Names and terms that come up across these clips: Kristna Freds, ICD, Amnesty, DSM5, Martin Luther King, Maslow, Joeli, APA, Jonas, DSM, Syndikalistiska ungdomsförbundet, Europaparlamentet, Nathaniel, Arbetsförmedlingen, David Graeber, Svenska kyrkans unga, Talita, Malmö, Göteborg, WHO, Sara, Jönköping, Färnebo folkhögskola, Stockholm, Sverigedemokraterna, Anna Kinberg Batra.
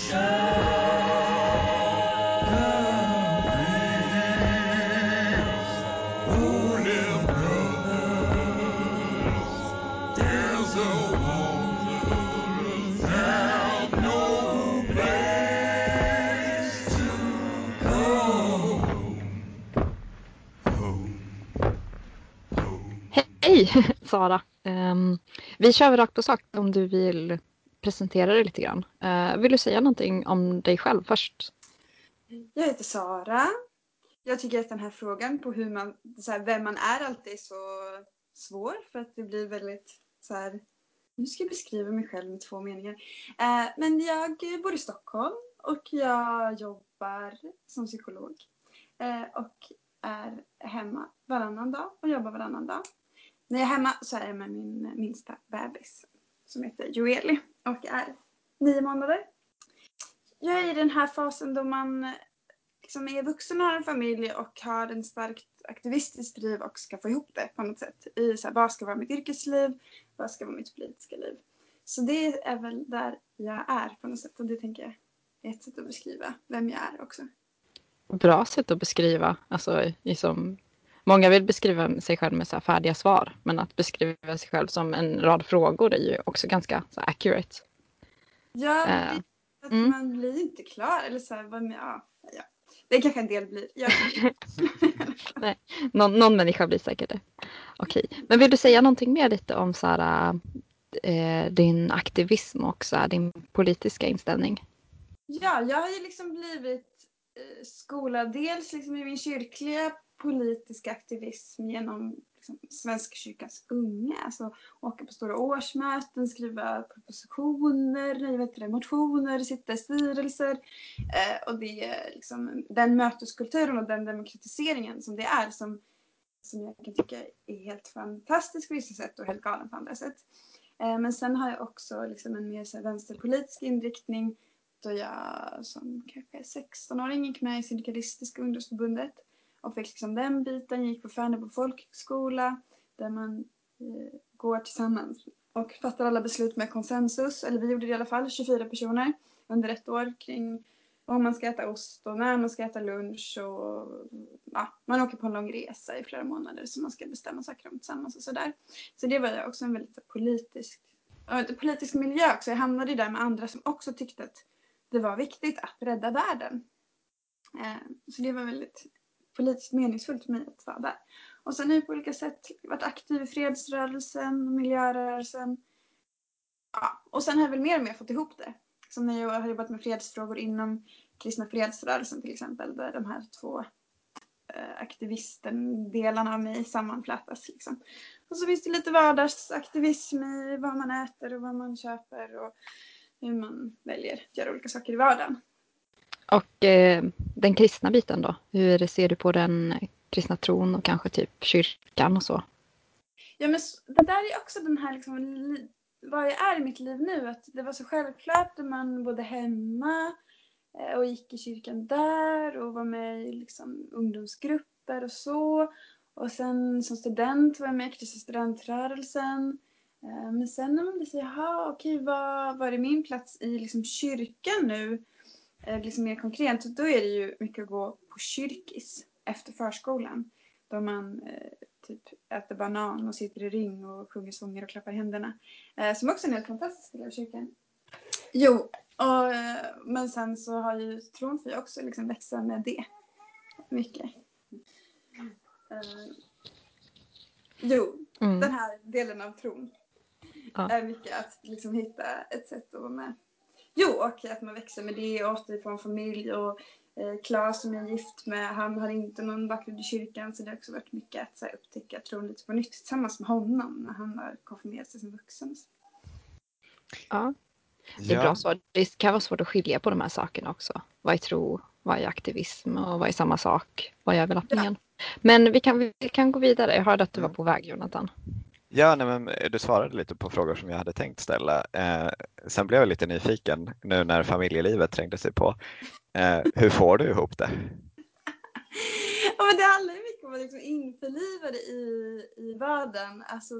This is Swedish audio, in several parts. Hej Sara, vi kör rakt på sak om du vill presentera dig lite grann. Vill du säga någonting om dig själv först? Jag heter Sara. Jag tycker att den här frågan på hur man, så här, vem man är alltid är så svår. För att det blir väldigt så här, nu ska jag beskriva mig själv med 2 meningar. Men jag bor i Stockholm och jag jobbar som psykolog. Och är hemma varannan dag och jobbar varannan dag. När jag är hemma så är jag med min minsta bebis som heter Joeli och är 9 månader. Jag är i den här fasen då man liksom är vuxen och har en familj och har en starkt aktivistisk driv och ska få ihop det på något sätt. I så här, vad ska vara mitt yrkesliv? Vad ska vara mitt politiska liv? Så det är väl där jag är på något sätt och det tänker jag är ett sätt att beskriva vem jag är också. Bra sätt att beskriva, alltså i som... Många vill beskriva sig själv med så här färdiga svar. Men att beskriva sig själv som en rad frågor är ju också ganska så accurate. Ja, att man blir inte klar. Eller så här, ja. Det kanske en del blir. Nej, någon människa blir säkert det. Okej. Men vill du säga någonting mer lite om så här, din aktivism och så här, din politiska inställning? Ja, jag har ju liksom blivit skolad dels liksom i min kyrkliga politisk aktivism genom liksom, Svenska kyrkans unga. Alltså åka på stora årsmöten, skriva propositioner, motioner, sitta i styrelser. Och det är liksom den möteskulturen och den demokratiseringen som det är som jag kan tycka är helt fantastisk på vissa sätt och helt galen på andra sätt. Men sen har jag också liksom, en mer så här, vänsterpolitisk inriktning då jag som kanske 16-åring gick med i Syndikalistiska ungdomsförbundet. Och fick liksom den biten, gick på Färnebo folkhögskola där man går tillsammans och fattar alla beslut med konsensus. Eller vi gjorde det i alla fall, 24 personer under ett år kring om man ska äta ost och när man ska äta lunch. Och, ja, man åker på en lång resa i flera månader så man ska bestämma saker om tillsammans och sådär. Så det var också en väldigt politisk miljö också. Jag hamnade där med andra som också tyckte att det var viktigt att rädda världen. Så det var väldigt... politiskt meningsfullt för mig att vara där. Och sen har jag på olika sätt varit aktiv i fredsrörelsen, miljörörelsen. Ja, och sen har jag väl mer och mer fått ihop det. Som när jag har jobbat med fredsfrågor inom Kristna Freds-rörelsen till exempel. Där de här 2 aktivistendelarna av mig sammanflätas. Liksom. Och så finns det lite vardagsaktivism i vad man äter och vad man köper. Och hur man väljer att göra olika saker i vardagen. Och den kristna biten då? Hur ser du på den kristna tron och kanske typ kyrkan och så? Ja, men det där är också den här liksom, vad jag är i mitt liv nu. Att det var så självklart att man bodde hemma och gick i kyrkan där och var med i liksom, ungdomsgrupper och så. Och sen som student var jag med i studentrörelsen. Men sen när man blir så, vad är min plats i liksom, kyrkan nu? Liksom mer konkret, då är det ju mycket att gå på kyrkis efter förskolan. Då man typ äter banan och sitter i ring och sjunger sånger och klappar händerna. Som också är en helt fantastisk del av kyrkan. Men sen så har ju tron för jag också liksom växa med det. Mycket. Den här delen av tron. Ja. Är mycket att liksom hitta ett sätt att vara med. Och att man växer med det och åter från familj och Claes som jag är gift med, han har inte någon bakgrund i kyrkan så det har också varit mycket att så här, upptäcka tron lite på nytt tillsammans med honom när han har konfirmerat sig som vuxen. Ja, det är bra så. Det kan vara svårt att skilja på de här sakerna också. Vad är tro, vad är aktivism och vad är samma sak, vad är överlappningen. Ja. Men vi kan gå vidare, jag hörde att du var på väg Jonathan. Ja, nej, men du svarade lite på frågor som jag hade tänkt ställa. Sen blev jag lite nyfiken nu när familjelivet trängde sig på. Hur får du ihop det? Ja, men det handlar ju mycket om att liksom införliva det i vardagen. Alltså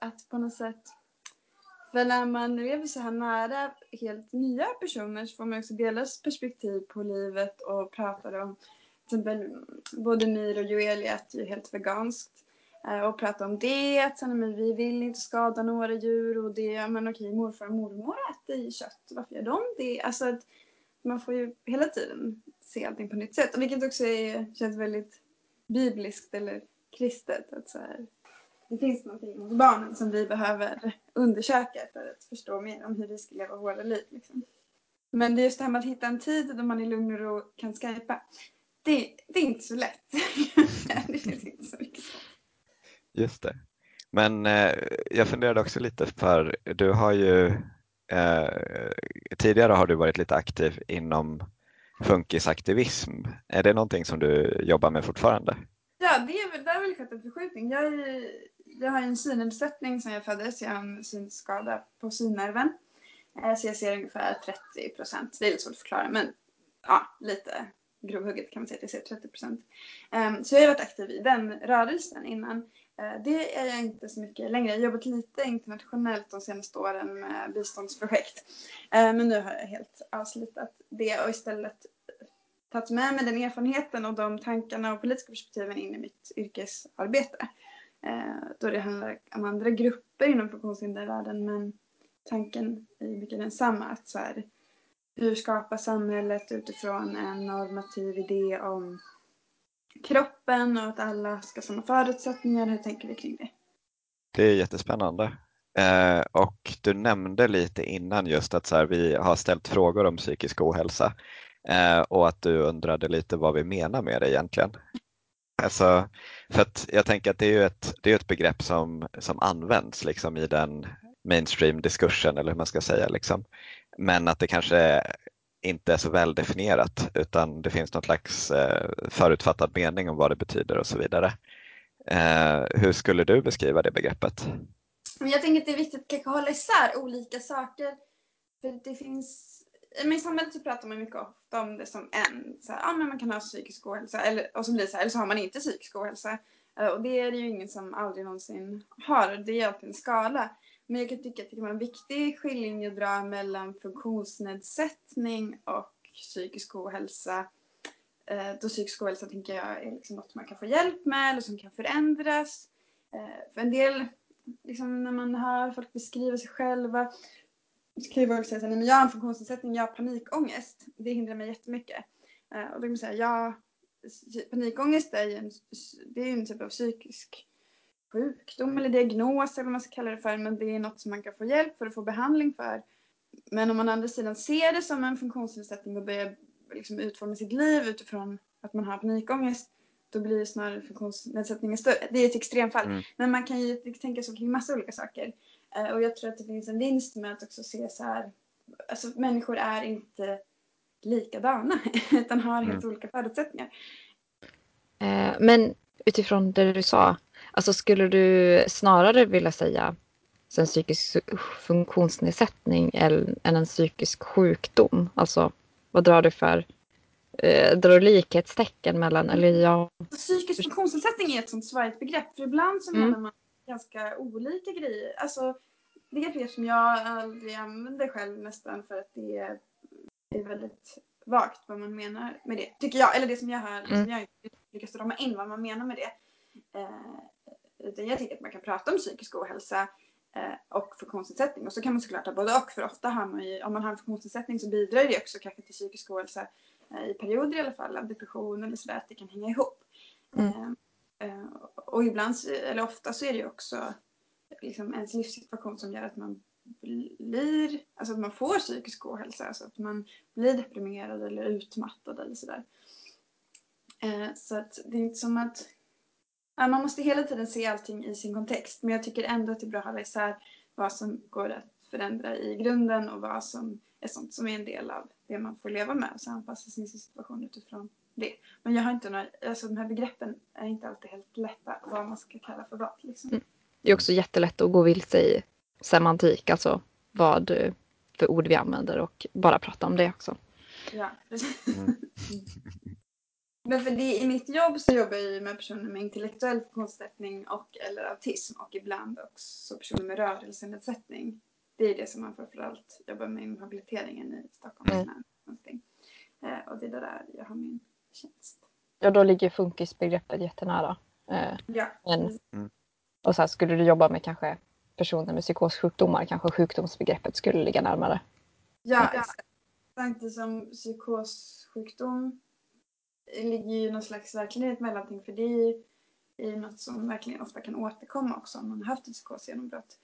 att på något sätt För när man lever så här nära helt nya personer så får man också deras perspektiv på livet och pratar om till exempel både Myr och Joeli att det är helt veganskt. Och prata om det, att men, vi vill inte skada några djur och det, men okej, morfar och mormor äter ju kött, varför gör de det? Alltså att man får ju hela tiden se allting på nytt sätt, och vilket också känns väldigt bibliskt eller kristet, att så här, det finns någonting hos barnen som vi behöver undersöka för att förstå mer om hur vi ska leva våra liv liksom. Men det är just det här med att hitta en tid då man i lugn och ro kan skypa, det är inte så lätt. Det finns inte så mycket. Just det. Men jag funderade också lite, för du har ju tidigare har du varit lite aktiv inom funkisaktivism. Är det någonting som du jobbar med fortfarande? Ja, det är väl skett en förskjutning. Jag har en synnedsättning sedan jag föddes. Jag har en synskada på synnerven. Så jag ser ungefär 30%. Det är lite svårt att förklara, men ja, lite grovhugget kan man säga att jag ser 30%. Så jag har varit aktiv i den rörelsen innan. Det är jag inte så mycket längre. Jag har jobbat lite internationellt de senaste åren med biståndsprojekt. Men nu har jag helt avslutat det och istället tagit med mig den erfarenheten och de tankarna och politiska perspektiven in i mitt yrkesarbete. Då det handlar om andra grupper inom funktionshindervärlden, men tanken är mycket densamma. Att så här, hur skapar samhället utifrån en normativ idé om kroppen och att alla ska ha samma förutsättningar? Hur tänker vi kring det? Det är jättespännande. Och du nämnde lite innan just att så här, vi har ställt frågor om psykisk ohälsa. Och att du undrade lite vad vi menar med det egentligen. Alltså, för att jag tänker att det är ju ett begrepp som används liksom i den mainstream-diskursen, eller hur man ska säga. Liksom. Men att det kanske inte är så väl definierat, utan det finns någon slags förutfattad mening om vad det betyder och så vidare. Hur skulle du beskriva det begreppet? Jag tänker att det är viktigt att hålla isär olika saker. För det finns, men i samhället så pratar man mycket ofta om det som så här, men man kan ha psykisk ohälsa, eller så har man inte psykisk ohälsa. Och det är det ju ingen som aldrig någonsin har, det är alltid en skala. Men jag kan tycka att det kan vara en viktig skillnad att dra mellan funktionsnedsättning och psykisk ohälsa. Då psykisk ohälsa tänker jag är liksom något man kan få hjälp med eller som kan förändras. För en del, liksom, när man hör folk beskriva sig själva, så kan ju folk säga att jag har en funktionsnedsättning, jag har panikångest. Det hindrar mig jättemycket. Och då kan man säga, panikångest är ju en typ av psykisk sjukdom eller diagnos eller vad man ska kalla det för, men det är något som man kan få hjälp för och få behandling för. Men om man å andra sidan ser det som en funktionsnedsättning och börjar liksom utforma sitt liv utifrån att man har panikångest, då blir det snarare funktionsnedsättningen större. Det är ett extremfall. Men man kan ju tänka så kring massa olika saker. Och jag tror att det finns en vinst med att också se så här, alltså människor är inte likadana utan har helt olika förutsättningar. Men utifrån det du sa, alltså skulle du snarare vilja säga en psykisk funktionsnedsättning än en psykisk sjukdom? Alltså vad drar du för likhetstecken mellan, eller ja. Psykisk funktionsnedsättning är ett sånt svajigt begrepp, för ibland så menar man ganska olika grejer. Alltså det är det som jag aldrig använder själv nästan, för att det är väldigt vagt vad man menar med det, tycker jag. Eller det som jag hör, som jag inte lyckas drama in vad man menar med det. Utan jag tycker att man kan prata om psykisk ohälsa och funktionsnedsättning. Och så kan man såklart ha både och, för ofta har man ju, om man har en funktionsnedsättning så bidrar det också kanske till psykisk ohälsa i perioder i alla fall, av depression eller sådär, att det kan hänga ihop. Och ibland, eller ofta, så är det ju också liksom ens livssituation som gör att man blir, alltså att man får psykisk ohälsa, alltså att man blir deprimerad eller utmattad eller sådär. Så att det är inte som att man måste hela tiden se allting i sin kontext, men jag tycker ändå att det är bra att hålla isär vad som går att förändra i grunden och vad som är sånt som är en del av det man får leva med, och så anpassa sin situation utifrån det. Men jag har inte några, alltså de här begreppen är inte alltid helt lätta vad man ska kalla för vad liksom. Det är också jättelätt att gå vilse i semantik, alltså vad för ord vi använder, och bara prata om det också. Ja, precis. Men för det, i mitt jobb så jobbar jag med personer med intellektuell funktionsnedsättning och eller autism, och ibland också personer med rörelsenedsättning. det är det som man framförallt jobbar med inom habiliteringen i Stockholm. Och det är där jag har min tjänst. Ja, då ligger funkisbegreppet jättenära. Och så här, skulle du jobba med kanske personer med psykossjukdomar, kanske sjukdomsbegreppet skulle ligga närmare. Ja. Inte som psykossjukdom ligger ju någon slags verkligen ett mellanting, för det är något som verkligen ofta kan återkomma också om man har haft ett psykosgenombrott.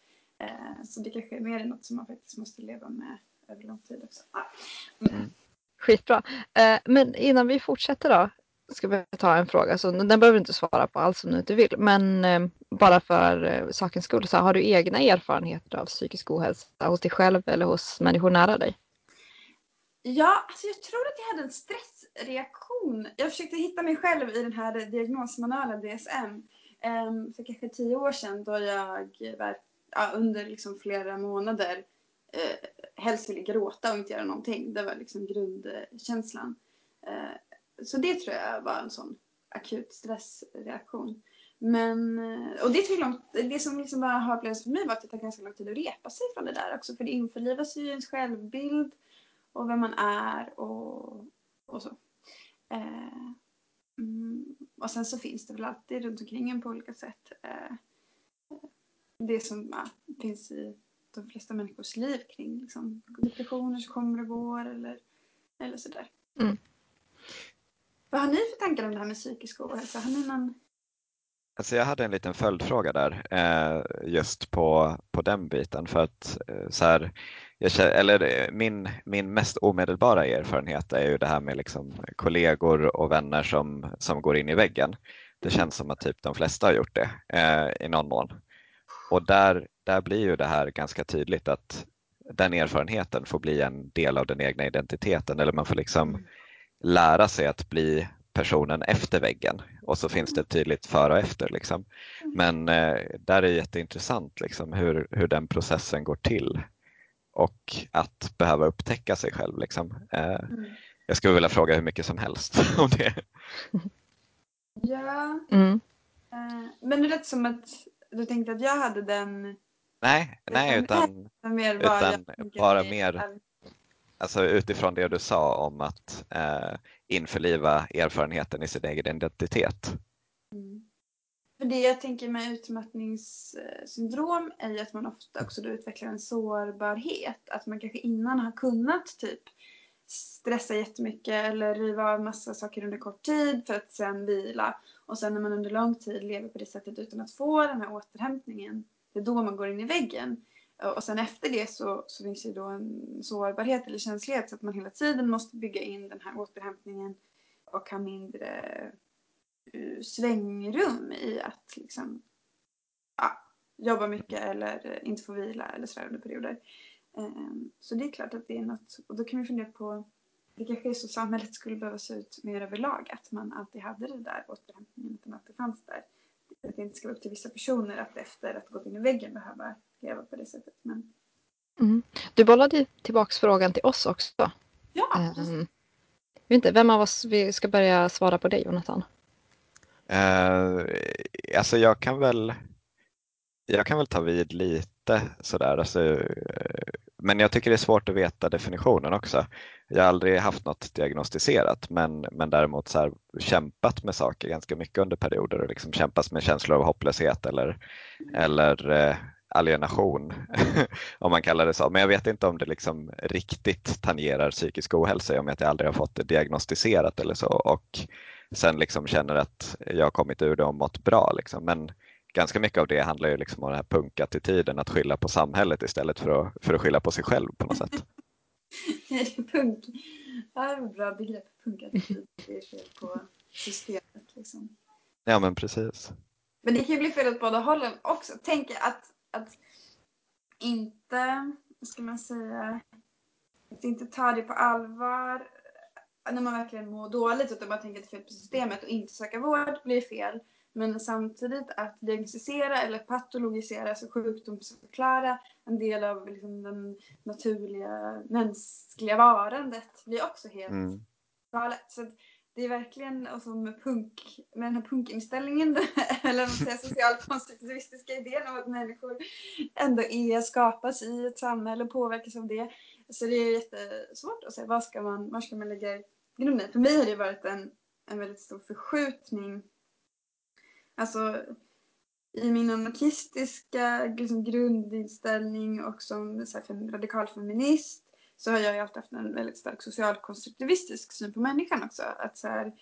Så det kanske är mer något som man faktiskt måste leva med över lång tid också. Skitbra. Men innan vi fortsätter då ska vi ta en fråga. Så den behöver du inte svara på alls om du inte vill. Men bara för sakens skull, så har du egna erfarenheter av psykisk ohälsa hos dig själv eller hos människor nära dig? Ja, alltså jag tror att jag hade en stressreaktion. Jag försökte hitta mig själv i den här diagnosmanualen DSM för kanske 10 år sedan, då jag under liksom flera månader helst ville gråta och inte göra någonting. Det var liksom grundkänslan. Så det tror jag var en sån akut stressreaktion. Men, och det som liksom bara har upplevts för mig var att det tar ganska lång tid att repa sig från det där också. För det införlivas ju i ens självbild och vem man är och så. Och sen så finns det väl alltid runt omkring en på olika sätt. Det som finns i de flesta människors liv kring liksom, depressioner som kommer och går eller sådär. Vad har ni för tankar om det här med psykisk ohälsa? Har ni någon... Alltså jag hade en liten följdfråga där just på den biten, för att så här, min mest omedelbara erfarenhet är ju det här med liksom kollegor och vänner som går in i väggen. Det känns som att typ de flesta har gjort det i någon mån. Och där blir ju det här ganska tydligt att den erfarenheten får bli en del av den egna identiteten, eller man får liksom lära sig att bli personen efter väggen, och så finns det tydligt före och efter liksom. Men där är det jätteintressant liksom, hur den processen går till och att behöva upptäcka sig själv liksom. Jag skulle vilja fråga hur mycket som helst om det. Ja. Men det lät som att du tänkte att jag hade den... Nej, utan bara mer alltså utifrån det du sa om att införliva erfarenheten i sin egen identitet. För det jag tänker med utmattningssyndrom är ju att man ofta också utvecklar en sårbarhet. Att man kanske innan har kunnat typ stressa jättemycket eller riva av massa saker under kort tid för att sen vila. Och sen när man under lång tid lever på det sättet utan att få den här återhämtningen, det är då man går in i väggen. Och sen efter det så finns det då en sårbarhet eller känslighet, så att man hela tiden måste bygga in den här återhämtningen och ha mindre svängrum i att liksom, jobba mycket eller inte få vila eller sådär under perioder. Så det är klart att det är något, och då kan vi fundera på, det kanske är så samhället skulle behöva se ut mer överlag, att man alltid hade det där återhämtningen, utan att det fanns där. Att det inte ska vara upp till vissa personer att efter att gå in i väggen behöva leva på det sättet. Men... Du bollade tillbaka frågan till oss också. Ja. Jag vet inte, vem av oss vi ska börja svara på det, Jonathan? Alltså jag kan väl ta vid lite sådär. Alltså, men jag tycker det är svårt att veta definitionen också. Jag har aldrig haft något diagnostiserat, men däremot så här, kämpat med saker ganska mycket under perioder och liksom kämpat med känslor av hopplöshet eller alienation, om man kallar det så. Men jag vet inte om det liksom riktigt tangerar psykisk ohälsa, om jag aldrig har fått det diagnostiserat eller så, och sen liksom känner att jag har kommit ur det och mått bra liksom. Men ganska mycket av det handlar ju liksom om den här punkattityden, att skylla på samhället istället för att skylla på sig själv på något sätt. Punk. Det här är ett bra begrepp, punkattityd. Det är fel på systemet liksom. Ja, men precis. Men det kan ju bli fel åt båda hållen också. Tänk att inte, vad ska man säga, att inte ta det på allvar när man verkligen mår dåligt, utan bara tänka att det är fel på systemet och inte söka vård blir fel. Men samtidigt att diagnostisera eller patologisera, alltså sjukdomsförklara en del av liksom den naturliga mänskliga varandet, blir också helt galet. Så Det är verkligen, och som punk, med den här punkinställningen, eller om man säger socialkonstruktivistiska idén om att människor ändå är, skapas i ett samhälle och påverkas av det. Så det är jättesvårt att säga, var ska man lägga grunden? För mig har det varit en väldigt stor förskjutning. Alltså, i min anarkistiska liksom, grundinställning och som så här, radikal feminist, så har jag ju alltid haft en väldigt stark socialkonstruktivistisk syn på människan också. Att så här,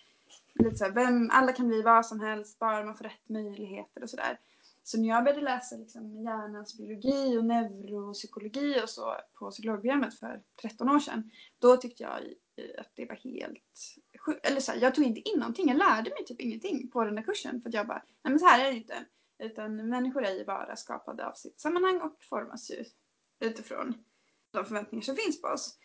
lite så här, alla kan bli vad som helst, bara man får rätt möjligheter och sådär. Så när jag började läsa liksom, hjärnans biologi och neuropsykologi och så på psykologprogrammet för 13 år sedan. Då tyckte jag att det var helt sjukt. Eller så här, jag tog inte in någonting, jag lärde mig typ ingenting på den där kursen. För att jag bara, nej men så här är det inte. Utan människor är ju bara skapade av sitt sammanhang och formas ju utifrån de förväntningar som finns på oss.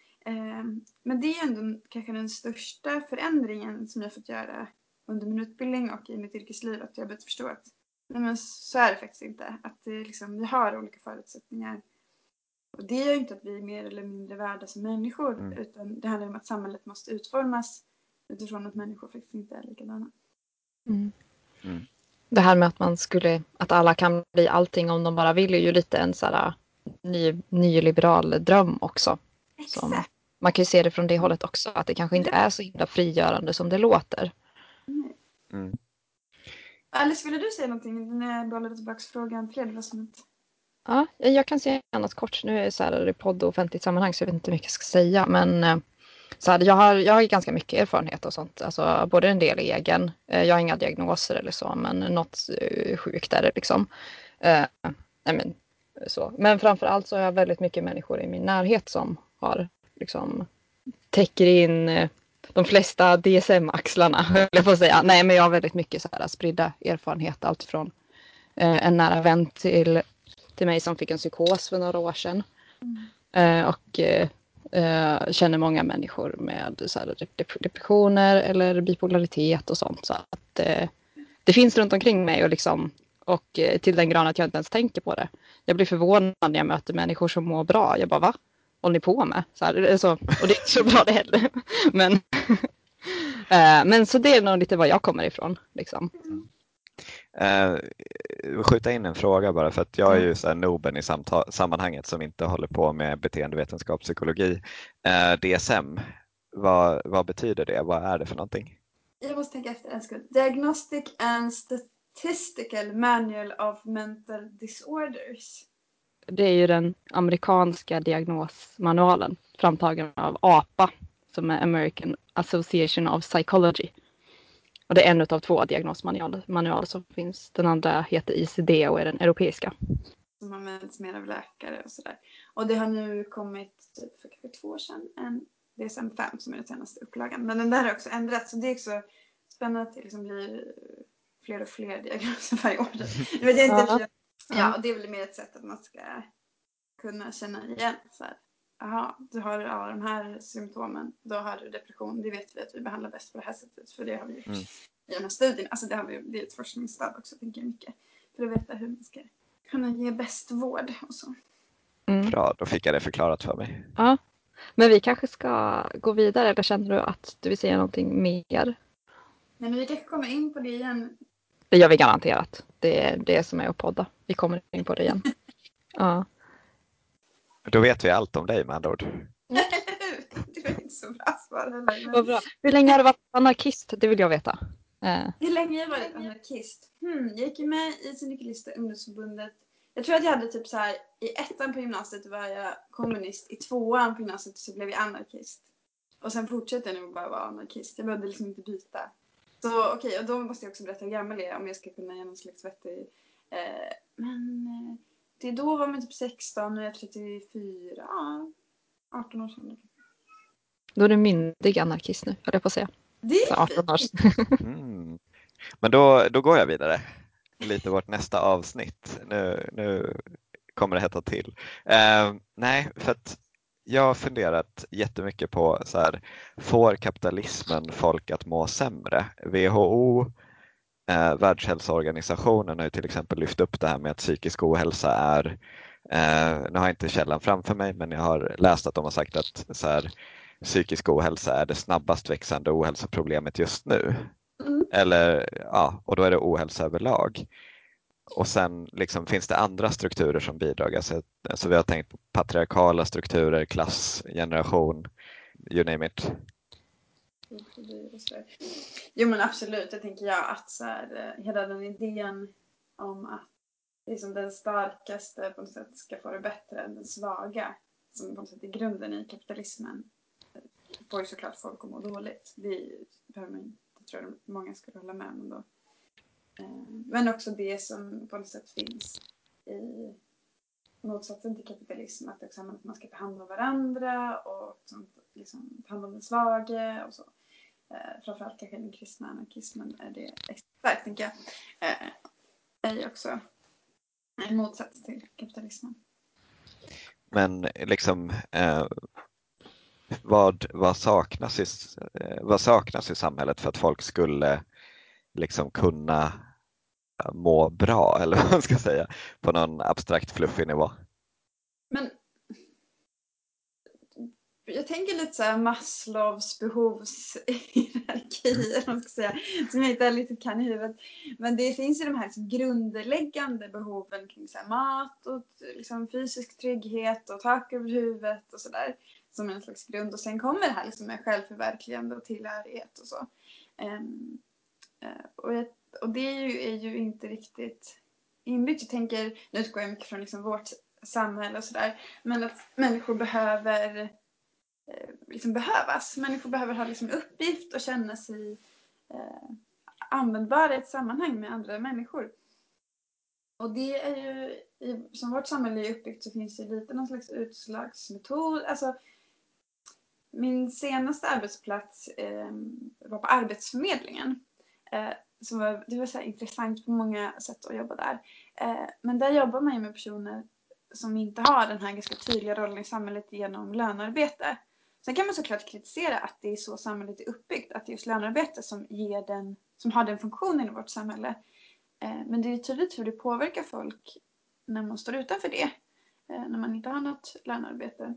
Men det är ändå kanske den största förändringen som jag fått göra under min utbildning och i mitt yrkesliv. Att jag börjat förstå att nej men så är det faktiskt inte. Att det liksom, vi har olika förutsättningar. Och det gör ju inte att vi är mer eller mindre värda som människor. Mm. Utan det handlar om att samhället måste utformas utifrån att människor faktiskt inte är likadana. Mm. Mm. Det här med att man skulle, att alla kan bli allting om de bara vill, är ju lite en så här nyliberal dröm också. Som, man kan ju se det från det hållet också, att det kanske inte är så himla frigörande som det låter. Mm. Mm. Alice, ville du säga någonting när jag bollade tillbaka frågan till det? Ja, jag kan säga annat kort. Nu är Sara i podd och offentligt sammanhang, så jag vet inte hur mycket jag ska säga, men så här, jag har ganska mycket erfarenhet och sånt. Alltså, både en del egen. Jag har inga diagnoser eller så, men något sjukt är det liksom. Nej men, så. Men framförallt så har jag väldigt mycket människor i min närhet som har liksom, täcker in de flesta DSM-axlarna, höll jag på att säga. Nej, men jag har väldigt mycket så här, spridda erfarenhet. Allt från en nära vän till mig som fick en psykos för några år sedan. Mm. Känner många människor med så här, depressioner eller bipolaritet och sånt. Så att, det finns runt omkring mig och, liksom, och till den grad att jag inte ens tänker på det. Jag blir förvånad när jag möter människor som mår bra. Jag bara, va? Håller ni på med? Så här, så, och det är inte så bra det heller. Men, men så det är nog lite var jag kommer ifrån. Liksom. Skjuta in en fråga bara, för att jag är ju så här noben i sammanhanget som inte håller på med beteendevetenskap, psykologi. DSM, vad betyder det? Vad är det för någonting? Jag måste tänka efter en sekund. Diagnostic and Statistical Manual of Mental Disorders. Det är ju den amerikanska diagnosmanualen, framtagen av APA, som är American Association of Psychology. Och det är en av två diagnosmanualer som finns. Den andra heter ICD och är den europeiska. Som används mer av läkare och sådär. Och det har nu kommit för kanske 2 år sedan en DSM5 som är den senaste upplagan. Men den där har också ändrats. Så det är också spännande att det liksom blir fler och fler diagnoser varje år. Men det är inte ja, och det är väl mer ett sätt att man ska kunna känna igen. Så här, aha, du har alla de här symptomen, då har du depression, det vet vi att vi behandlar bäst på det här sättet, för det har vi gjort i den här studien. Alltså det är ett forskningsstöd också, tänker jag mycket, för att veta hur man ska kunna ge bäst vård och så. Mm. Bra, då fick jag det förklarat för mig. Ja, men vi kanske ska gå vidare, eller känner du att du vill säga någonting mer? Nej, men vi kanske kommer in på det igen. Det gör vi garanterat, det är det som är att podda, vi kommer in på det igen. Ja. Då vet vi allt om dig med andra ord. Det var inte så bra svar. Vad bra. Hur länge har du varit anarkist? Det vill jag veta. Hur länge har jag varit anarkist? Jag gick med i syndikalister ungdomsförbundet. Jag tror att jag hade typ så här, i 1:an på gymnasiet var jag kommunist. I 2:an på gymnasiet så blev jag anarkist. Och sen fortsatte jag nog bara vara anarkist. Jag behövde liksom inte byta. Så okej, och då måste jag också berätta hur gammal jag är om jag ska kunna ge någon slags vettig. Det då var man typ 16 och jag 34, 18 år sedan. Då är du myndig anarkist nu, höll jag på att säga. Det är 18 år sedan. Mm. Men då går jag vidare. Lite vårt nästa avsnitt. Nu kommer det hetta till. Nej, för att jag har funderat jättemycket på så här, får kapitalismen folk att må sämre? WHO... Världshälsoorganisationen har ju till exempel lyft upp det här med att psykisk ohälsa är, nu har jag inte källan framför mig, men jag har läst att de har sagt att så här, psykisk ohälsa är det snabbast växande ohälsoproblemet just nu. Mm. Eller, ja, och då är det ohälsa överlag. Och sen liksom, finns det andra strukturer som bidrar. Alltså vi har tänkt på patriarkala strukturer, klass, generation, you name it. Jo men absolut, jag tänker att så här, hela den idén om att liksom, den starkaste på något sätt ska få det bättre än den svaga, som på något sätt är grunden i kapitalismen, får ju såklart folk att må dåligt. Det tror jag många skulle hålla med om då. Men också det som på något sätt finns i motsatsen till kapitalism, att också man ska ta hand om varandra och sånt, liksom, ta hand om den svage och så. Framförallt kanske den kristna anarkismen är det exakt, tänker jag, är ju också en motsats till kapitalismen. Men liksom, vad saknas i samhället för att folk skulle liksom kunna må bra, eller vad man ska säga, på någon abstrakt fluffig nivå? Men jag tänker lite så här Maslows behovshierarki, man ska säga, som jag inte riktigt kan i huvudet. Men det finns ju de här grundläggande behoven kring så här mat och liksom fysisk trygghet och tak över huvudet och sådär, som en slags grund. Och sen kommer det här liksom med självförverkligande och tillhörighet och så. Och det är ju inte riktigt inbyggt. Jag tänker, nu utgår jag mycket från liksom vårt samhälle och sådär, men att människor behöver liksom behövas. Människor behöver ha liksom uppgift och känna sig användbara i ett sammanhang med andra människor. Och det är ju, som vårt samhälle är uppbyggt, så finns det lite någon slags utslagsmetod. Alltså, min senaste arbetsplats var på Arbetsförmedlingen. Det var så här intressant på många sätt att jobba där. Men där jobbar man ju med personer som inte har den här ganska tydliga rollen i samhället genom lönearbete. Sen kan man såklart kritisera att det är så samhället är uppbyggt, att det är just lönearbete som har den funktionen i vårt samhälle. Men det är tydligt hur det påverkar folk när man står utanför det, när man inte har något lönearbete.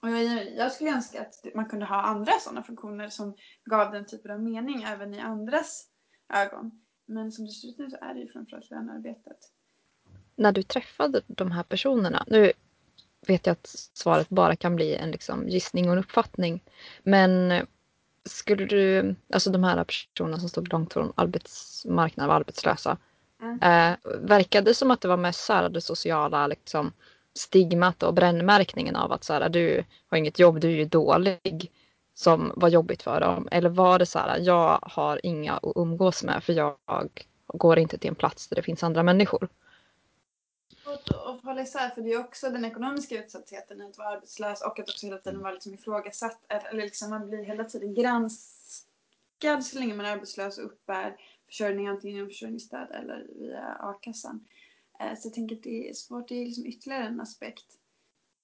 Och jag skulle önska att man kunde ha andra sådana funktioner som gav den typen av mening även i andras ögon. Men som det ser ut nu så är det ju framförallt lönearbetet. När du träffade de här personerna, nu vet jag att svaret bara kan bli en liksom gissning och en uppfattning, men skulle du, alltså de här personerna som stod långt från arbetsmarknaden, var arbetslösa, verkade det som att det var mest så här det sociala liksom stigmat och brännmärkningen av att så här, du har inget jobb, du är ju dålig, som var jobbigt för dem? Eller var det så här, jag har inga att umgås med för jag går inte till en plats där det finns andra människor? Och hålla isär, för det är också den ekonomiska utsattheten att vara arbetslös och att också hela tiden vara liksom ifrågasatt, eller liksom man blir hela tiden granskad så länge man är arbetslös och uppbär försörjning, antingen genom försörjningsstöd eller via a-kassan. Så jag tänker att det är svårt, det är liksom ytterligare en aspekt.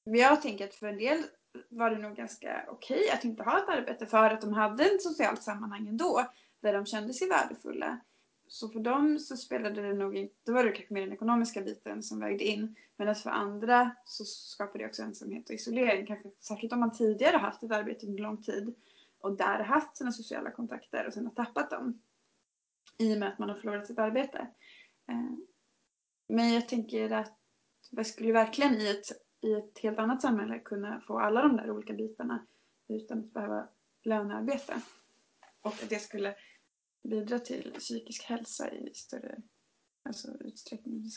Jag tänker att för en del var det nog ganska okej att inte ha ett arbete, för att de hade ett socialt sammanhang ändå där de kände sig värdefulla. Så för dem så spelade det nog inte, då var det kanske mer den ekonomiska biten som vägde in. Men för andra så skapade det också ensamhet och isolering. Kanske särskilt om man tidigare haft ett arbete under lång tid och där haft sina sociala kontakter och sen har tappat dem i och med att man har förlorat sitt arbete. Men jag tänker att vi skulle verkligen i ett helt annat samhälle kunna få alla de där olika bitarna utan att behöva lönearbeta. Och att det skulle bidra till psykisk hälsa i större utsträckning.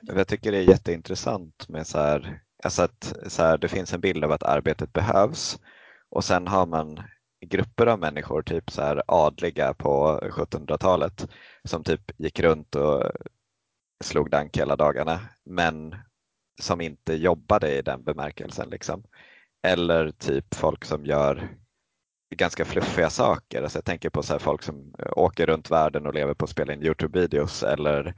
Jag tycker det är jätteintressant med så här, alltså att så här, det finns en bild av att arbetet behövs, och sen har man grupper av människor, typ så här adliga på 1700-talet, som typ gick runt och slog dank hela dagarna, men som inte jobbade i den bemärkelsen liksom. Eller typ folk som gör ganska fluffiga saker. Alltså jag tänker på så här folk som åker runt världen och lever på att spela in YouTube-videos, eller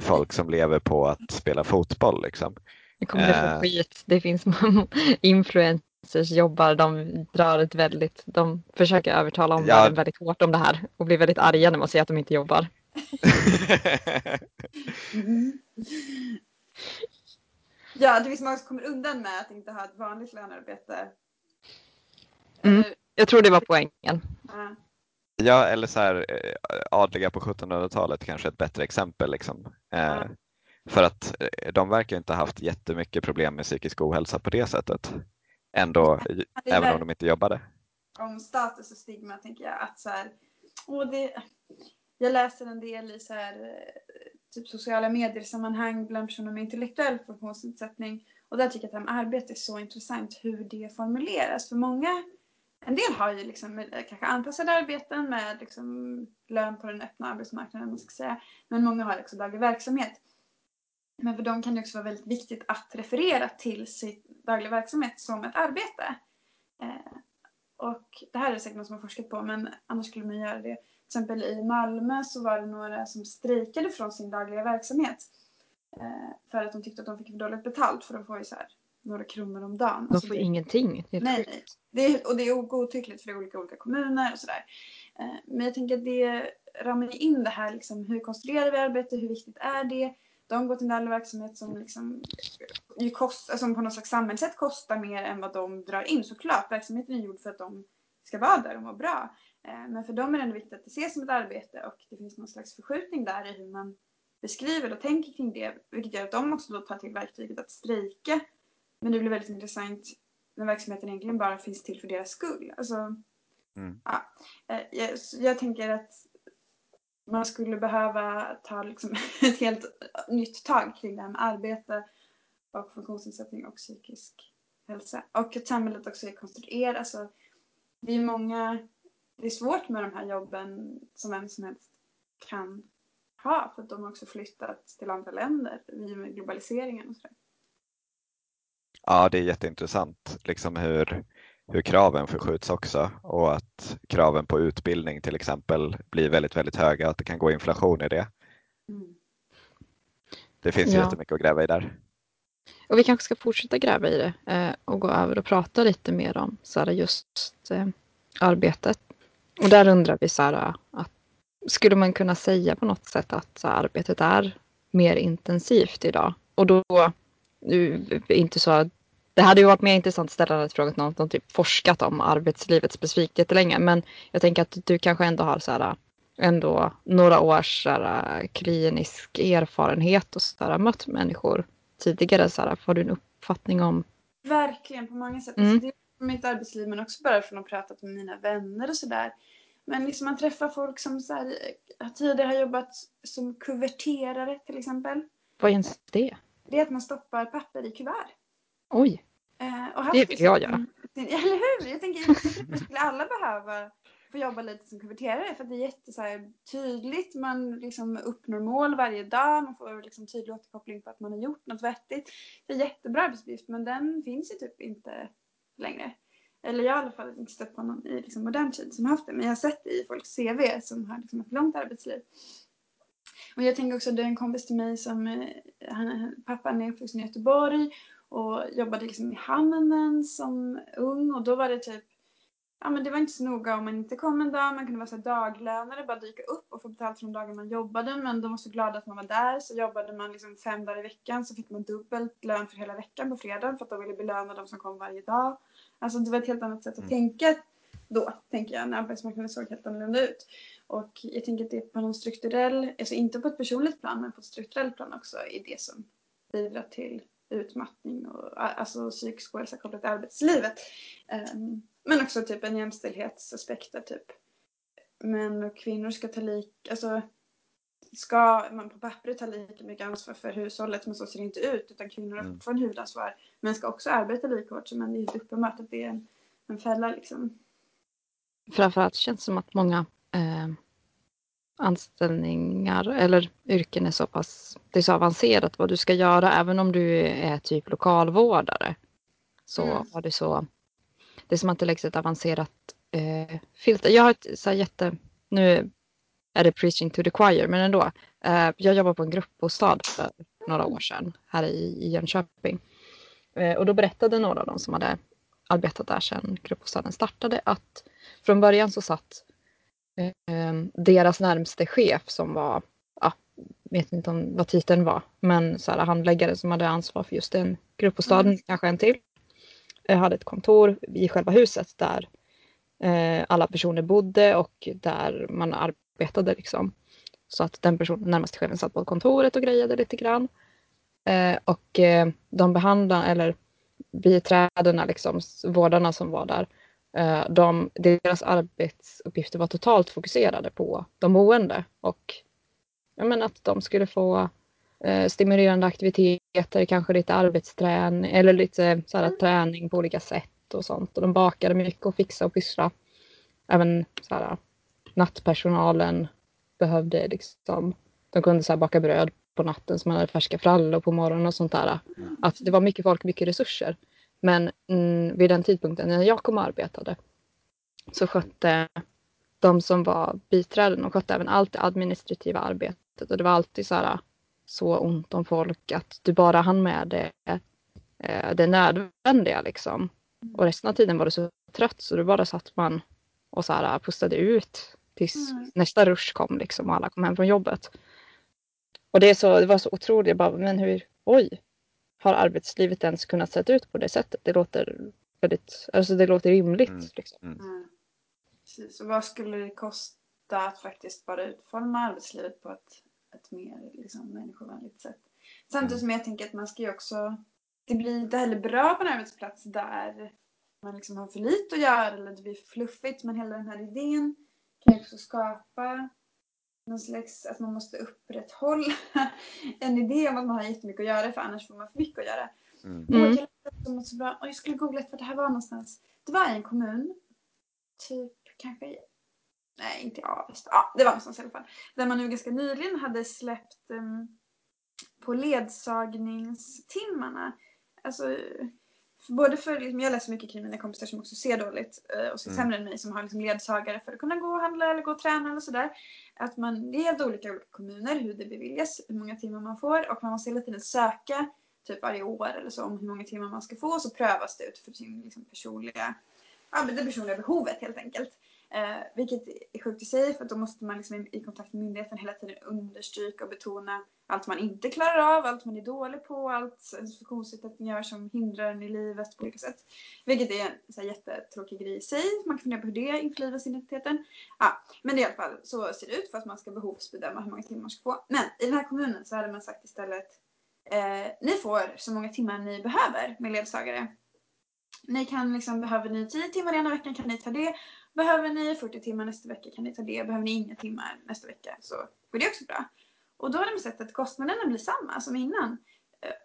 folk som lever på att spela fotboll liksom. Det kommer få skit. Det finns influencers jobbar, de drar ett väldigt, de försöker övertala omvärlden väldigt hårt om det här och blir väldigt arga när man säger att de inte jobbar. Ja, det finns många som kommer undan med att inte ha ett vanligt lönearbete Jag tror det var poängen. Ja, eller så här, adliga på 1700-talet kanske ett bättre exempel liksom. För att de verkar inte ha haft jättemycket problem med psykisk ohälsa på det sättet. Ändå, det även om de inte jobbade. Om status och stigma tänker jag att så här, jag läser en del i så här, typ sociala mediesammanhang bland personer med intellektuell funktionsnedsättning. Och där tycker jag att det här arbetet är så intressant hur det formuleras. För många, en del har ju liksom kanske anpassade arbeten med liksom lön på den öppna arbetsmarknaden man ska säga. Men många har också daglig verksamhet. Men för dem kan det också vara väldigt viktigt att referera till sin dagliga verksamhet som ett arbete. Och det här är säkert något som har forskat på, men annars skulle man göra det. Till exempel i Malmö så var det några som strejkade från sin dagliga verksamhet. För att de tyckte att de fick för dåligt betalt, för de får ju så här några kronor om dagen. De får ingenting. Nej. Och det är godtyckligt för olika kommuner och sådär. Men jag tänker att det ramlar in det här, liksom, hur konstruerar vi arbete, hur viktigt är det? De går till en del verksamhet som, liksom, som på något slags samhällssätt kostar mer än vad de drar in. Såklart, verksamheten är gjord för att de ska vara där och må bra. Men för dem är det ändå viktigt att det ses som ett arbete. Och det finns någon slags förskjutning där i hur man beskriver och tänker kring det. Vilket gör att de också då tar till verktyget att strejka. Men det blir väldigt intressant när verksamheten egentligen bara finns till för deras skull. Alltså, jag tänker att man skulle behöva ta liksom ett helt nytt tag kring det här med arbete och funktionsnedsättning och psykisk hälsa. Och att samhället också är konstruerat. Alltså, det är svårt med de här jobben som vem som helst kan ha. För att de har också flyttat till andra länder med globaliseringen och sådär. Ja, det är jätteintressant liksom hur kraven förskjuts också, och att kraven på utbildning till exempel blir väldigt, väldigt höga, att det kan gå inflation i det. Det finns jättemycket att gräva i där. Och vi kanske ska fortsätta gräva i det och gå över och prata lite mer om Sara, just arbetet. Och där undrar vi Sara, att skulle man kunna säga på något sätt att så, arbetet är mer intensivt idag? Och då är inte så att det hade ju varit mer intressant att ställa ett fråga till någon som typ forskat om arbetslivet specifikt jättelänge. Men jag tänker att du kanske ändå har så här, ändå några års så här, klinisk erfarenhet och så här, mött människor tidigare. Så här, har du en uppfattning om? Verkligen, på många sätt. Alltså, det är från mitt arbetsliv, men också bara från att prata med mina vänner och sådär. Men liksom man träffar folk som så här, tidigare har jobbat som kuverterare till exempel. Vad är ens det? Det är att man stoppar papper i kuvert. Oj, det vill jag göra. Eller hur? Jag tänker att skulle alla behöva få jobba lite som kuverterare. För att det är jättetydligt. Man liksom uppnår mål varje dag. Man får liksom tydlig återkoppling på att man har gjort något vettigt. Det är jättebra arbetsuppgift, men den finns ju typ inte längre. Eller jag har i alla fall inte stött på någon i liksom modern tid som har haft det. Men jag har sett det i folks CV som har liksom ett långt arbetsliv. Och jag tänker också, det är en kompis till mig som pappan är uppvuxen i Göteborg. Och jobbade liksom i hamnen som ung. Och då var det typ... Ja, men det var inte så noga om man inte kom en dag. Man kunde vara så daglönare. Bara dyka upp och få betalt för de dagar man jobbade. Men de var så glada att man var där. Så jobbade man liksom 5 dagar i veckan. Så fick man dubbelt lön för hela veckan på fredagen. För att de ville belöna de som kom varje dag. Alltså det var ett helt annat sätt att tänka. Då tänker jag. När arbetsmarknaden såg helt annorlunda ut. Och jag tänker att det är på någon strukturell... Alltså inte på ett personligt plan. Men på ett strukturellt plan också. Är det som bidrar till... utmattning och alltså psykisk hälsa kopplat till arbetslivet. Men också typ en jämställdhetsaspekter typ. Män och kvinnor ska ta lika, alltså ska man på pappret ta lika mycket ansvar för hushållet, men så ser det inte ut, utan kvinnor har fortfarande huvudansvar, men ska också arbeta lika hårt, men det är ju uppenbart att det är en fälla liksom. Framförallt känns det som att många anställningar eller yrken är så pass, det är så avancerat vad du ska göra, även om du är typ lokalvårdare så har det så, det är som att det läggs ett avancerat filter. Jag har ett så här nu är det preaching to the choir, men ändå, jag jobbade på en gruppbostad för några år sedan här i Jönköping, och då berättade några av dem som hade arbetat där sedan gruppbostaden startade att från början så satt deras närmste chef som var, vet inte om vad titeln var, men så här, handläggare som hade ansvar för just en grupp och staden, kanske en till, hade ett kontor i själva huset där alla personer bodde och där man arbetade liksom. Så att den personen närmast chefen satt på kontoret och grejade lite grann. Och de behandlade, eller biträdena liksom, vårdarna som var där, deras arbetsuppgifter var totalt fokuserade på de boende och jag menar att de skulle få stimulerande aktiviteter, kanske lite arbetsträning eller lite så här, träning på olika sätt och sånt. Och de bakade mycket och fixade och pyssla. Även så här, nattpersonalen behövde liksom, de kunde så här, baka bröd på natten som man hade färska frallor på morgonen och sånt där. Att det var mycket folk, mycket resurser. Men vid den tidpunkten när jag kom och arbetade så skötte de som var biträden och skötte även allt det administrativa arbetet. Och det var alltid så här, så ont om folk att du bara hann med det nödvändiga liksom. Och resten av tiden var du så trött så du bara satt man och så här pustade ut tills nästa rush kom liksom och alla kom hem från jobbet. Och det var så otroligt. Jag bara, men oj, har arbetslivet ens kunnat se ut på det sättet? Det låter väldigt, alltså det låter rimligt liksom. Mm. Precis. Så vad skulle det kosta att faktiskt bara utforma arbetslivet på ett mer liksom, människovänligt sätt? Samtidigt som jag tänker att man ska ju också, det blir inte heller bra på en arbetsplats där man liksom har för lite att göra eller det blir fluffigt, men hela den här idén kan ju också skapa någon slags, att man måste upprätthålla en idé om att man har jättemycket att göra, för annars får man för mycket att göra. Jag skulle googla för det här var någonstans. Det var i en kommun, typ kanske i, nej inte i Avesta, ja det var någonstans i alla fall, där man nu ganska nyligen hade släppt på ledsagningstimmarna. Alltså både för, liksom, jag läser mycket kring mina kompisar som också ser dåligt och ser sämre än mig, som har liksom ledsagare för att kunna gå och handla eller gå och träna eller sådär. Att man, det är helt olika kommuner hur det beviljas, hur många timmar man får, och man måste hela tiden söka typ varje år eller så om hur många timmar man ska få, och så prövas det ut för sin liksom, personliga behovet helt enkelt. Vilket är sjukt i sig, för då måste man liksom i kontakt med myndigheten hela tiden understryka och betona allt man inte klarar av, allt man är dålig på, allt ens funktionsutsättning gör som hindrar en i livet på olika sätt. Vilket är en så här jättetråkig grej i sig. Man kan fundera på hur det införlivas i identiteten. Ja, men i alla fall så ser det ut, för att man ska behovsbedöma hur många timmar man ska få. Men i den här kommunen så hade man sagt istället ni får så många timmar ni behöver med ledsagare. Ni kan liksom, behöver ni 10 timmar ena veckan kan ni ta det. Behöver ni 40 timmar nästa vecka kan ni ta det. Behöver ni inga timmar nästa vecka så går det också bra. Och då har de sett att kostnaderna blir samma som innan.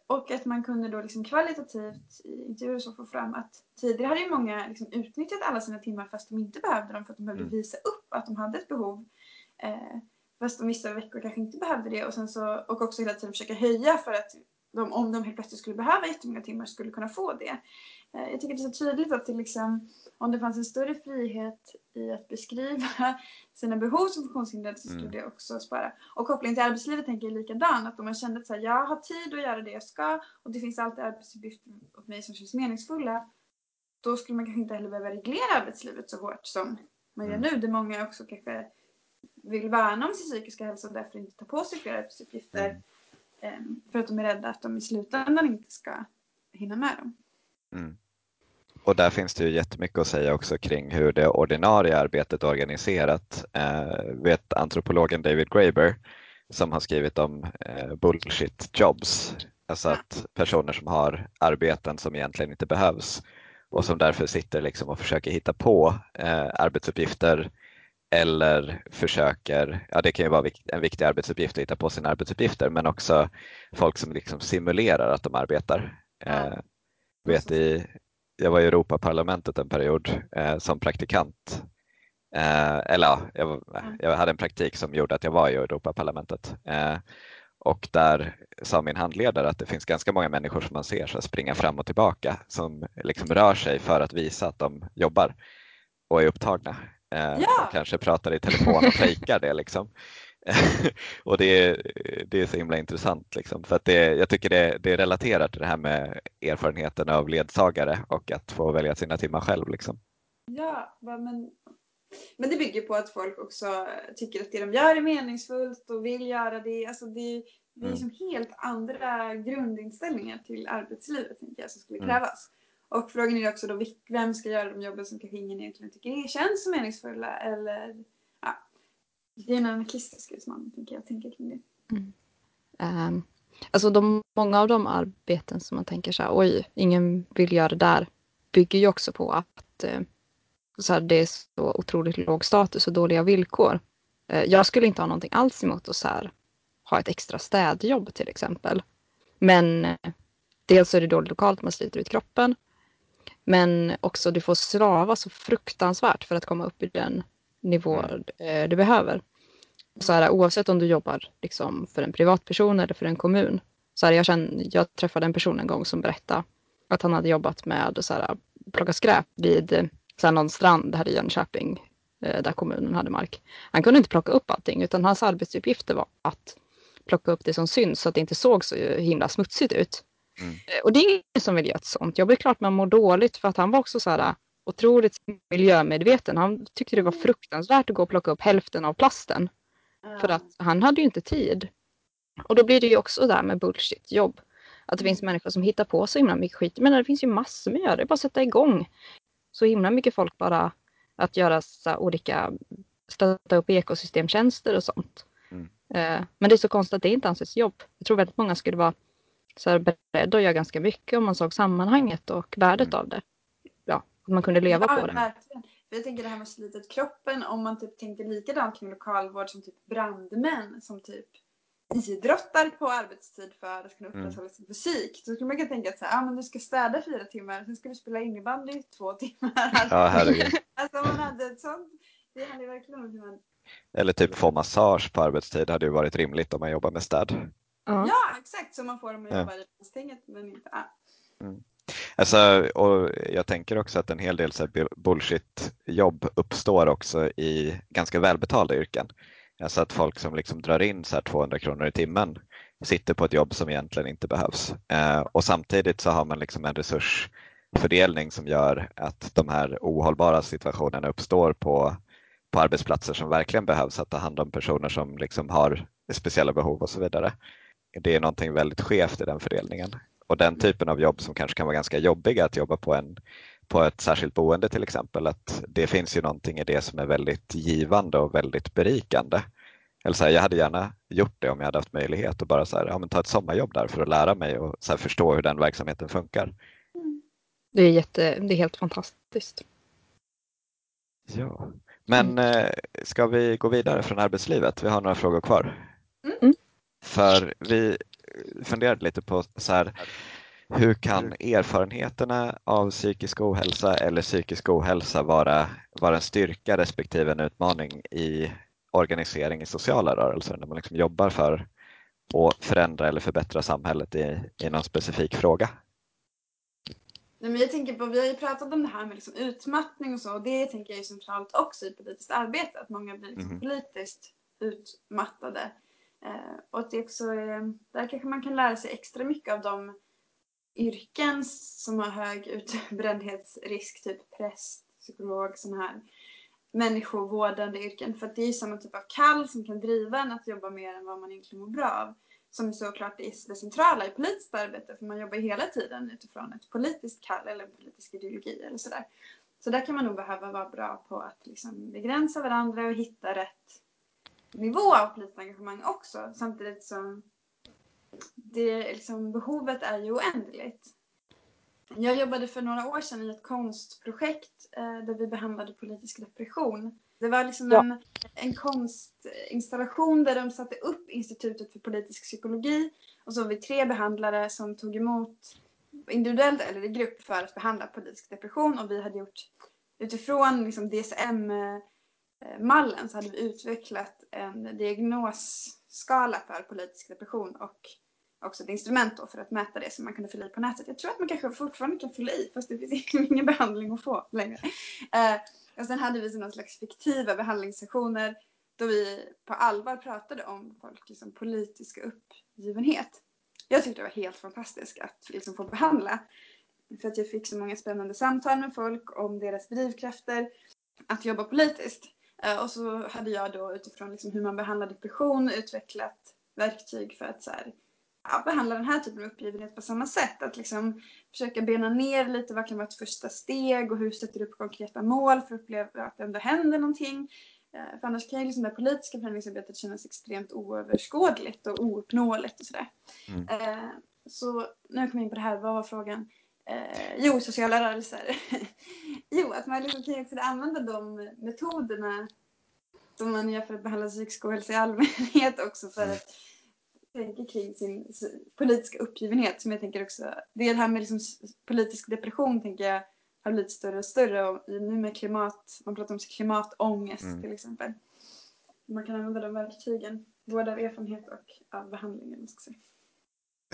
Och att man kunde då liksom kvalitativt i intervjuer så få fram att tidigare hade ju många liksom utnyttjat alla sina timmar fast de inte behövde dem, för att de behövde visa upp att de hade ett behov. Fast de vissa veckor kanske inte behövde det. Och, sen så, och också hela tiden försöka höja för att de, om de helt plötsligt skulle behöva jättemånga timmar skulle kunna få det. Jag tycker det är så tydligt att det liksom, om det fanns en större frihet i att beskriva sina behov som funktionshindrade så skulle det också spara. Och kopplingen till arbetslivet tänker jag likadan. Att om man kände att så här, jag har tid att göra det jag ska och det finns alltid arbetsuppgifter åt mig som känns meningsfulla, då skulle man kanske inte heller behöva reglera arbetslivet så hårt som man gör nu. Det många också kanske vill värna om sin psykiska hälsa och därför inte ta på sig fler arbetsuppgifter för att de är rädda att de i slutändan inte ska hinna med dem. Mm. Och där finns det ju jättemycket att säga också kring hur det ordinarie arbetet är organiserat. Vet antropologen David Graeber som har skrivit om bullshit jobs. Alltså att personer som har arbeten som egentligen inte behövs och som därför sitter liksom och försöker hitta på arbetsuppgifter eller försöker, ja det kan ju vara en viktig arbetsuppgift att hitta på sina arbetsuppgifter, men också folk som liksom simulerar att de arbetar. Jag var i Europaparlamentet en period som praktikant. Jag hade en praktik som gjorde att jag var i Europaparlamentet. Och där sa min handledare att det finns ganska många människor som man ser så springa fram och tillbaka. Som liksom rör sig för att visa att de jobbar och är upptagna. Och kanske pratar i telefon och fejkar det liksom. Och det är så himla intressant liksom, för att jag tycker det relaterar till det här med erfarenheten av ledsagare och att få välja sina timmar själv liksom. Ja, men det bygger på att folk också tycker att det de gör är meningsfullt och vill göra det. Alltså det är liksom helt andra grundinställningar till arbetslivet, tänker jag, som skulle krävas. Och frågan är också då, vem ska göra de jobben som kanske ingen egentligen tycker känns som meningsfulla? Eller, ja. Det är en anarkistisk utmaning, tänker jag, kring det. Mm. Alltså många av de arbeten som man tänker så här, oj, ingen vill göra det där, bygger ju också på att så här, det är så otroligt låg status och dåliga villkor. Jag skulle inte ha någonting alls emot att så här, ha ett extra städjobb till exempel. Men dels är det dåligt lokalt, man sliter ut kroppen. Men också du får slava så fruktansvärt för att komma upp i den nivå du behöver. Så här, oavsett om du jobbar liksom, för en privatperson eller för en kommun. Så här, jag träffade en person en gång som berättade att han hade jobbat med att plocka skräp vid så här, någon strand här i Jönköping där kommunen hade mark. Han kunde inte plocka upp allting, utan hans arbetsuppgifter var att plocka upp det som syns så att det inte såg så himla smutsigt ut. Mm. Och det är ingen som vill göra ett sånt. Jag blev klart man mår dåligt för att han var också så här otroligt miljömedveten. Han tyckte det var fruktansvärt att gå och plocka upp hälften av plasten. Mm. För att han hade ju inte tid. Och då blir det ju också där med bullshit-jobb. Att det finns människor som hittar på så himla mycket skit. Men det finns ju massor med att göra. Det är bara att sätta igång. Så himla mycket folk bara att göra så olika, stötta upp ekosystemtjänster och sånt. Mm. Men det är så konstigt att det inte anses jobb. Jag tror väldigt många skulle vara så här beredda att göra ganska mycket om man såg sammanhanget och värdet av det. Ja, att man kunde leva på det. Verkligen. Jag tänker det här med slitet kroppen, om man typ tänkte likadant kring lokalvård som typ brandmän som typ idrottar på arbetstid för att kunna upprätthålla sin fysik. Så skulle man kunna tänka att så här, men du ska städa 4 timmar, sen ska du spela innebandy i 2 timmar. Ja, herregud. Alltså om man hade ett sånt, det hade verkligen om man... Eller typ få massage på arbetstid hade ju varit rimligt om man jobbar med städ. Ja, exakt, som man får om man jobbar i stänget, men inte Alltså, och jag tänker också att en hel del så här bullshit-jobb uppstår också i ganska välbetalda yrken. Alltså att folk som liksom drar in så här 200 kronor i timmen sitter på ett jobb som egentligen inte behövs. Och samtidigt så har man liksom en resursfördelning som gör att de här ohållbara situationerna uppstår på arbetsplatser som verkligen behövs att ta hand om personer som liksom har speciella behov och så vidare. Det är någonting väldigt skevt i den fördelningen. Och den typen av jobb som kanske kan vara ganska jobbiga att jobba på ett särskilt boende till exempel. Att det finns ju någonting i det som är väldigt givande och väldigt berikande. Eller så här, jag hade gärna gjort det om jag hade haft möjlighet att bara så här, ja, men ta ett sommarjobb där för att lära mig och så här, förstå hur den verksamheten funkar. Det är helt fantastiskt. Ja, men ska vi gå vidare från arbetslivet? Vi har några frågor kvar. För vi funderade lite på så här, hur kan erfarenheterna av psykisk ohälsa eller psykisk ohälsa vara en styrka respektive en utmaning i organisering i sociala rörelser när man liksom jobbar för att förändra eller förbättra samhället i någon specifik fråga? Nej, men jag tänker på, vi har ju pratat om det här med liksom utmattning och så, och det tänker jag är centralt också i politiskt arbete, att många blir liksom politiskt utmattade. Och det också är, där kanske man kan lära sig extra mycket av de yrken som har hög utbrändhetsrisk, typ präst, psykolog, sådana här människovårdande yrken. För att det är samma typ av kall som kan driva en att jobba mer än vad man egentligen mår bra av. Som såklart är det centrala i politiskt arbete, för man jobbar hela tiden utifrån ett politiskt kall eller en politisk ideologi eller sådär. Så där kan man nog behöva vara bra på att liksom begränsa varandra och hitta rätt nivå av politiskt engagemang också. Samtidigt som det, liksom, behovet är ju oändligt. Jag jobbade för några år sedan i ett konstprojekt där vi behandlade politisk repression. Det var liksom en konstinstallation där de satte upp Institutet för politisk psykologi. Och så var vi 3 behandlare som tog emot individuellt eller i grupp för att behandla politisk repression. Och vi hade gjort utifrån liksom, DSM-mallen så hade vi utvecklat en diagnosskala för politisk depression och också ett instrument då för att mäta det som man kunde fylla i på nätet. Jag tror att man kanske fortfarande kan fylla i, fast det finns ingen behandling att få längre. Och sen hade vi någon slags fiktiva behandlingssessioner då vi på allvar pratade om folk liksom politiska uppgivenhet. Jag tyckte det var helt fantastiskt att liksom få behandla, för att jag fick så många spännande samtal med folk om deras drivkrafter att jobba politiskt. Och så hade jag då utifrån liksom hur man behandlar depression utvecklat verktyg för att så här, behandla den här typen av uppgivenhet på samma sätt. Att liksom försöka bena ner lite vad kan vara ett första steg och hur sätter du upp konkreta mål för att uppleva att det ändå händer någonting. För annars kan ju liksom det politiska förändringsarbetet kännas extremt oöverskådligt och ouppnåeligt och sådär. Mm. Så nu kommer jag in på det här, vad var frågan? Jo, sociala rörelser. Jo, att man liksom kan också använda de metoderna som man gör för att behandla psykisk ohälsa i allmänhet också för att tänka kring sin politiska uppgivenhet, som jag tänker också, det är det här med liksom politisk depression, tänker jag, har blivit större och större, och nu med klimat, man pratar om klimatångest till exempel. Man kan använda de verktygen, både av erfarenhet och av behandlingen.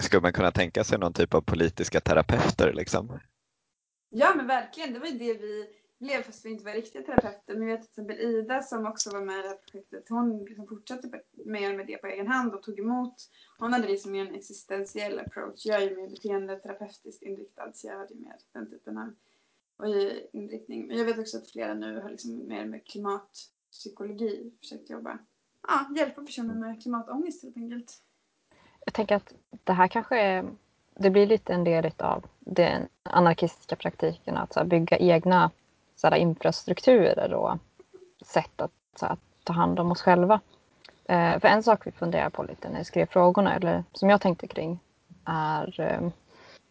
Skulle man kunna tänka sig någon typ av politiska terapeuter liksom? Ja, men verkligen, det var ju det vi blev, fast vi inte var riktiga terapeuter. Men jag vet till exempel Ida som också var med i det här projektet, hon liksom fortsatte med det på egen hand och tog emot. Hon hade liksom en existentiell approach. Jag är ju mer beteendeterapeutiskt inriktad, så jag hade ju mer den typen av inriktning. Men jag vet också att flera nu har liksom mer med klimatpsykologi försökt jobba. Ja, hjälpa personer med klimatångest helt enkelt. Jag tänker att det här kanske är, det blir lite en del av den anarkistiska praktiken att så här, bygga egna så här, infrastrukturer och sätt att så här, ta hand om oss själva. För en sak vi funderar på lite när jag skrev frågorna, eller som jag tänkte kring, är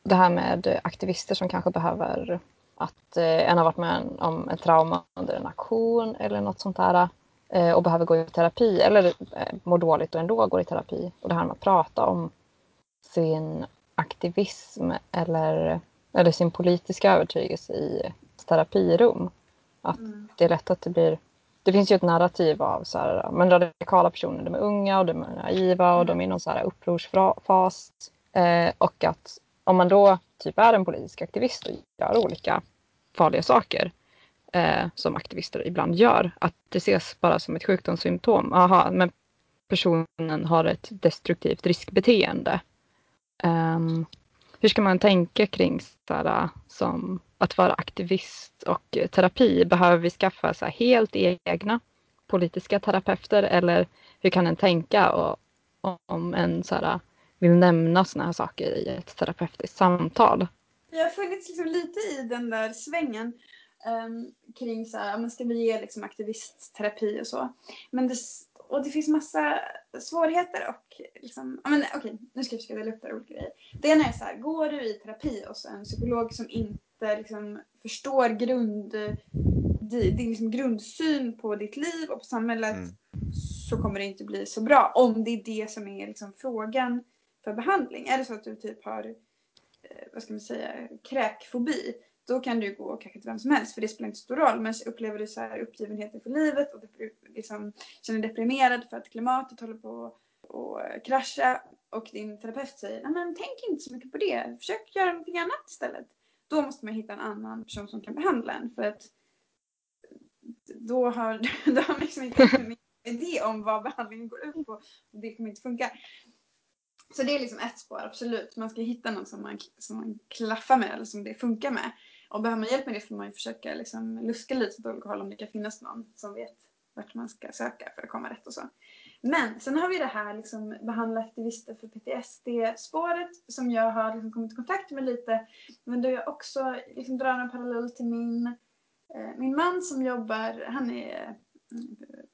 det här med aktivister som kanske behöver att en har varit med om en trauma under en aktion eller något sånt där och behöver gå i terapi eller mår dåligt och ändå går i terapi. Och det här med att prata om sin aktivism eller sin politiska övertygelse i terapirum. Att det är lätt att det blir... Det finns ju ett narrativ av så här, men radikala personer, de är unga och de är naiva och de är i någon så här upprorsfas. Och att om man då typ är en politisk aktivist och gör olika farliga saker som aktivister ibland gör, att det ses bara som ett sjukdomssymptom. Aha, men personen har ett destruktivt riskbeteende. Hur ska man tänka kring så här, som att vara aktivist och terapi? Behöver vi skaffa så här, helt egna politiska terapeuter? Eller hur kan en tänka om en så här, vill nämna såna här saker i ett terapeutiskt samtal? Jag har funnits liksom lite i den där svängen kring så här, man ska vi ge liksom, aktivistterapi och så. Men det finns massa svårigheter och liksom, men okej, nu ska jag försöka dela upp där olika grejer. Det ena är så här, går du i terapi och så en psykolog som inte liksom förstår din liksom grundsyn på ditt liv och på samhället, så kommer det inte bli så bra om det är det som är liksom frågan för behandling. Är det så att du typ har, vad ska man säga, kräkfobi, då kan du gå och kanske till vem som helst, för det spelar inte stor roll. Men upplever du så här uppgivenheten för livet och liksom känner deprimerad för att klimatet håller på att krascha och din terapeut säger, nej men tänk inte så mycket på det, försök göra någonting annat istället. Då måste man hitta en annan person som kan behandla en, för att då har man liksom inte en idé om vad behandlingen går ut på, och det kommer inte funka. Så det är liksom ett spår, absolut. Man ska hitta någon som man klaffar med eller som det funkar med. Och behöver man hjälp med det får man ju försöka liksom luska lite åt olika håll om det kan finnas någon som vet vart man ska söka för att komma rätt och så. Men sen har vi det här liksom behandla aktivister för PTSD-spåret som jag har liksom kommit i kontakt med lite. Men då jag också liksom drar en parallell till min man som jobbar, han är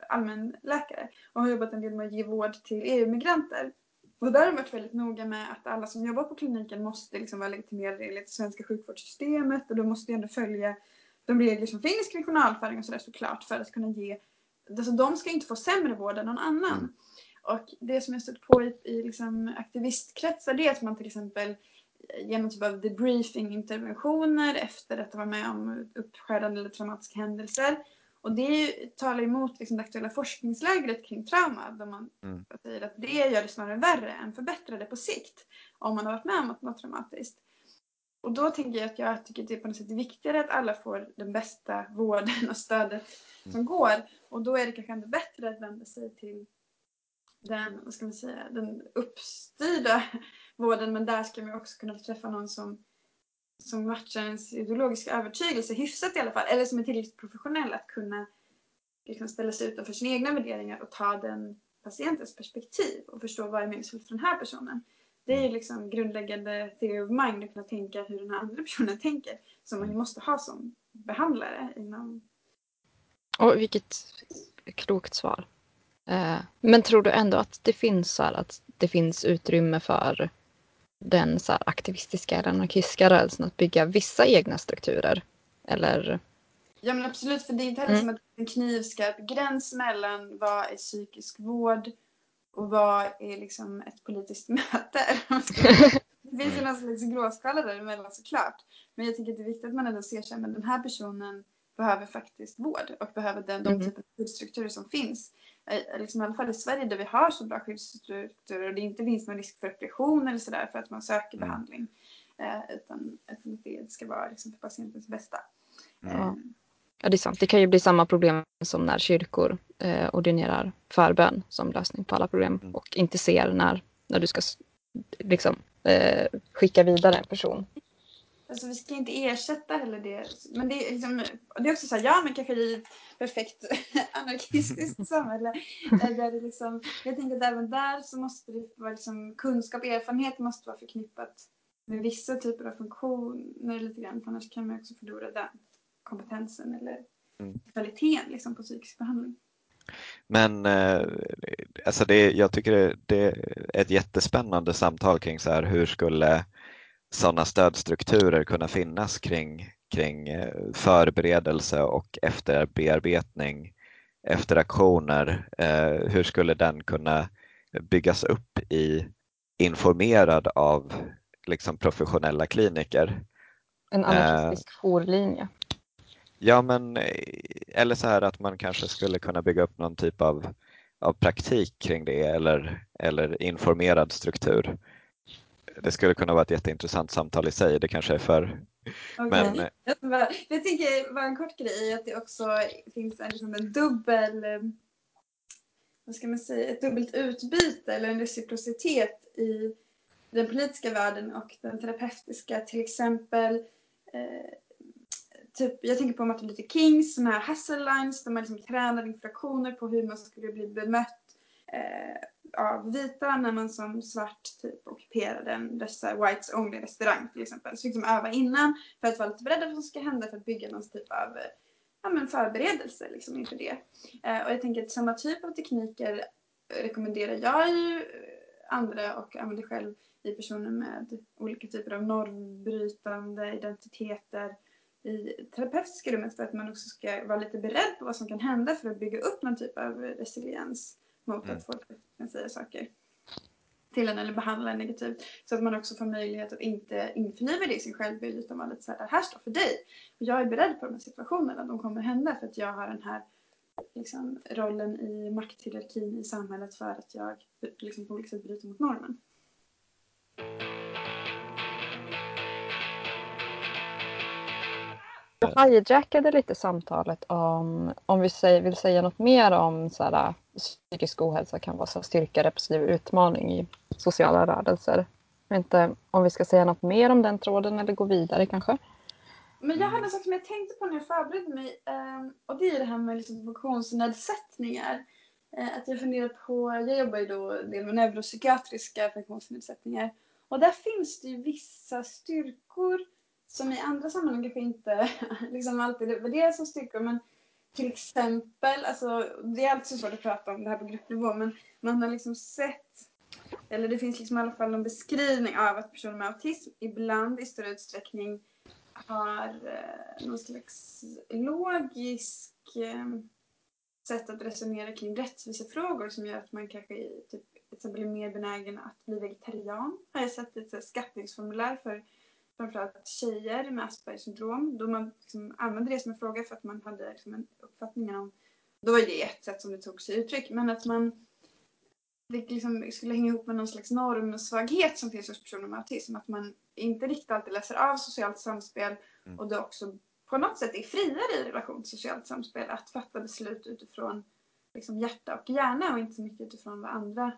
allmänläkare och har jobbat en del med att ge vård till EU-migranter. Och där har de varit väldigt noga med att alla som jobbar på kliniken måste liksom vara legitimerade enligt det svenska sjukvårdssystemet. Och de måste ändå följa de regler som finns kring journalföring och sådär, såklart, för att kunna ge... Alltså de ska inte få sämre vård än någon annan. Och det som jag stött på i liksom aktivistkretsar, det är att man till exempel genom typ av debriefing-interventioner efter att ha varit med om uppskärande eller traumatiska händelser. Och det talar emot liksom det aktuella forskningslägret kring trauma. Där man säger att det gör det snarare värre än förbättrade på sikt. Om man har varit med om något traumatiskt. Och då tänker jag att jag tycker att det är på något sätt viktigare att alla får den bästa vården och stödet som går. Och då är det kanske ändå bättre att vända sig till den, vad ska man säga, den uppstyrda vården. Men där ska man också kunna träffa någon som matchar ens ideologiska övertygelse hyfsat i alla fall, eller som är tillräckligt professionell att kunna liksom ställa sig utanför sina egna värderingar och ta den patientens perspektiv och förstå vad är meningsfullt för den här personen. Det är ju liksom grundläggande theory of mind att kunna tänka hur den här andra personen tänker. Som man ju måste ha som behandlare innan. Och vilket klokt svar. Men tror du ändå att det finns så här, att det finns utrymme för den så här aktivistiska eller anarkistiska rörelsen att bygga vissa egna strukturer? Eller... Ja men absolut, för det är inte heller som att en knivskarp gräns mellan vad är psykisk vård och vad är liksom ett politiskt möte. Det finns ju någon slags gråskala däremellan såklart. Men jag tycker att det är viktigt att man ändå ser sig, men den här personen behöver faktiskt vård och behöver de typen av skyddsstrukturer som finns. Liksom, i alla fall i Sverige där vi har så bra skyddsstrukturer och det inte finns någon risk för depression eller sådär för att man söker behandling. Utan det ska vara liksom för patientens bästa. Ja, det är sant. Det kan ju bli samma problem som när kyrkor ordinerar förbön som lösning på alla problem och inte ser när du ska liksom, skicka vidare en person. Alltså vi ska inte ersätta heller det. Men det är, liksom, det är också så här, ja men kanske i ett perfekt anarkistiskt samhälle. Där det liksom, jag tänker att även där så måste det vara liksom, kunskap och erfarenhet måste vara förknippat med vissa typer av funktioner lite grann. För annars kan man också förlora den kompetensen eller kvaliteten liksom, på psykisk behandling. Men alltså jag tycker det är ett jättespännande samtal kring så här, hur skulle sådana stödstrukturer kunna finnas kring förberedelse och efterbearbetning, efteraktioner. Hur skulle den kunna byggas upp i informerad av liksom, professionella kliniker? En anarkistisk jourlinje. Ja, men eller så här att man kanske skulle kunna bygga upp någon typ av praktik kring det eller informerad struktur. Det skulle kunna vara ett jätteintressant samtal i sig, det kanske är för... Okay. Men... Jag tänker bara en kort grej att det också finns en dubbel... Vad ska man säga? Ett dubbelt utbyte eller en reciprocitet i den politiska världen och den terapeutiska. Till exempel... jag tänker på Martin Luther Kings såna här hustle lines där man liksom tränade infraktioner på hur man skulle bli bemött av vita när man som svart typ ockuperade en whites only restaurang till exempel. Så fick de öva innan för att vara lite beredda på vad som ska hända för att bygga någon typ av förberedelse liksom inför det. Och jag tänker att samma typ av tekniker rekommenderar jag ju andra och använder själv i personer med olika typer av normbrytande identiteter i terapeutiska rummet för att man också ska vara lite beredd på vad som kan hända för att bygga upp någon typ av resiliens mot att folk kan säga saker till en eller behandla en negativt. Så att man också får möjlighet att inte införliva det i sin självbild utan vara lite så här står för dig. Och jag är beredd på de här situationerna. De kommer hända för att jag har den här liksom, rollen i makthierarkin i samhället för att jag liksom, på olika sätt bryter mot normen. Jag hijackade lite samtalet om vi vill säga något mer om så här, psykisk ohälsa kan vara så styrka, repressiv utmaning i sociala rörelser. Jag vet inte om vi ska säga något mer om den tråden eller gå vidare kanske. Men jag hade en sak som jag tänkte på när jag förberedde mig och det är det här med liksom, funktionsnedsättningar. Att jag funderar på, jag jobbar ju då del med neuropsykiatriska funktionsnedsättningar och där finns det ju vissa styrkor som i andra sammanhang kanske inte liksom alltid värderas som styrkor. Men till exempel, alltså, det är alltid så svårt att prata om det här på gruppnivå. Men man har liksom sett, eller det finns liksom i alla fall en beskrivning av att personer med autism ibland i större utsträckning har någon slags logisk sätt att resonera kring rättvisefrågor som gör att man kanske till exempel är mer benägen att bli vegetarian. Jag har sett ett skattningsformulär för framförallt tjejer med Aspergers syndrom. Då man liksom använde det som en fråga för att man hade liksom en uppfattning om. Då var det ett sätt som det tog sig uttryck. Men att man det liksom skulle hänga ihop med någon slags normsvaghet som finns hos personer med autism. Att man inte riktigt alltid läser av socialt samspel. Och då också på något sätt är friare i relation till socialt samspel. Att fatta beslut utifrån liksom hjärta och hjärna. Och inte så mycket utifrån vad andra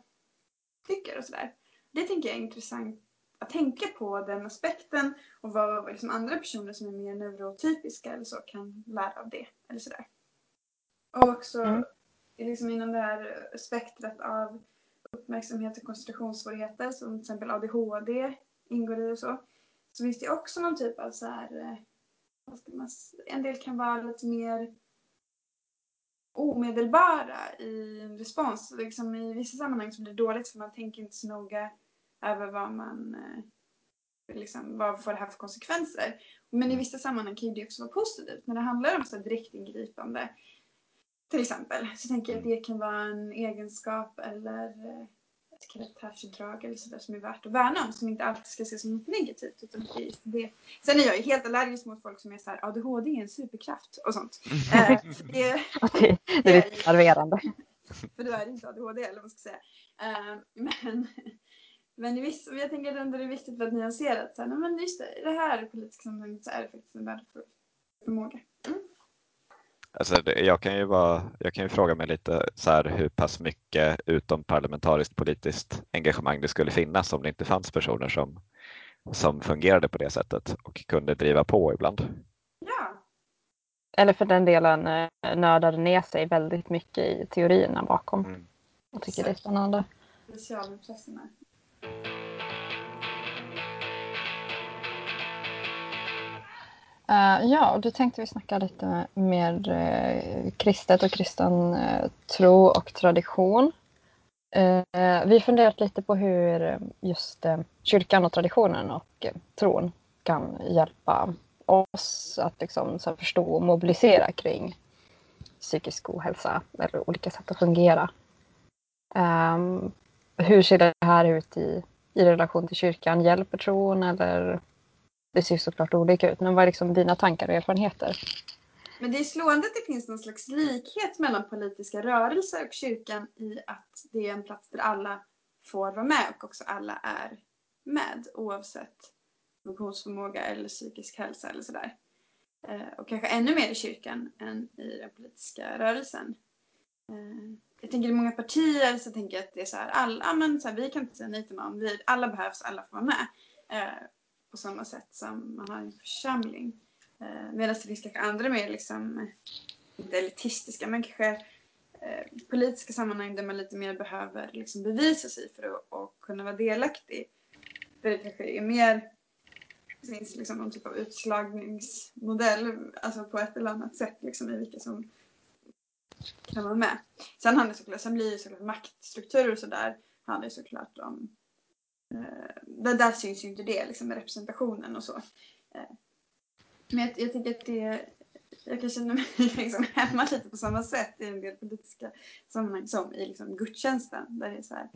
tycker och sådär. Det tänker jag är intressant. Att tänka på den aspekten och vad liksom andra personer som är mer neurotypiska eller så kan lära av det eller sådär. Och också liksom inom det här spektrat av uppmärksamhet och koncentrationssvårigheter som till exempel ADHD ingår i och så. Så finns det också någon typ av så här, en del kan vara lite mer omedelbara i respons. Liksom i vissa sammanhang så blir det dåligt för man tänker inte så noga över vad man liksom, vad får det här för konsekvenser. Men i vissa sammanhang kan det också vara positivt. När det handlar om så här direktingripande till exempel, så tänker jag att det kan vara en egenskap eller ett karaktärsdrag eller sådär som är värt att värna om, som inte alltid ska ses som något negativt. Utan det. Sen är jag ju helt allergisk mot folk som är så här, ADHD är en superkraft och sånt. Okej, det är observerande. För du är inte ADHD eller vad man ska säga. Men jag tänker att det är viktigt att nyansera att så här, men just det, i det här politiska sammanhanget så är det faktiskt en värdefull förmåga. Mm. Alltså, jag kan ju fråga mig lite så här, hur pass mycket utom parlamentariskt politiskt engagemang det skulle finnas om det inte fanns personer som fungerade på det sättet och kunde driva på ibland. Ja. Eller för den delen nördade ner sig väldigt mycket i teorierna bakom. Mm. Jag tycker det är spännande. Specialintresserna. Ja, och då tänkte vi snacka lite mer kristet och kristen tro och tradition. Vi funderat lite på hur just kyrkan och traditionen och tron kan hjälpa oss att liksom, så här, förstå och mobilisera kring psykisk ohälsa eller olika sätt att fungera. Hur ser det här ut i relation till kyrkan? Hjälper tron eller... Det ser såklart olika ut, men vad är liksom dina tankar och erfarenheter? Men det är slående att det finns någon slags likhet mellan politiska rörelser och kyrkan i att det är en plats där alla får vara med och också alla är med oavsett funktionsförmåga eller psykisk hälsa eller sådär. Och kanske ännu mer i kyrkan än i den politiska rörelsen. Jag tänker i många partier så tänker jag att det är så här, alla, men så här, vi kan inte säga nej till någon, alla behövs, alla får vara med. På samma sätt som man har en församling. Medan det finns kanske andra mer liksom, inte elitistiska men kanske politiska sammanhang där man lite mer behöver liksom, bevisa sig för att kunna vara delaktig. Där det kanske är mer, det finns liksom, någon typ av utslagningsmodell alltså på ett eller annat sätt liksom, i vilka som kan vara med. Sen handlar det såklart, sen blir det såklart maktstrukturer och sådär, handlar det såklart om där syns ju inte det liksom, med representationen och så. Men jag tycker att det, jag kan känna mig liksom hemma lite på samma sätt i en del politiska sammanhang som i liksom gudstjänsten där det är så här,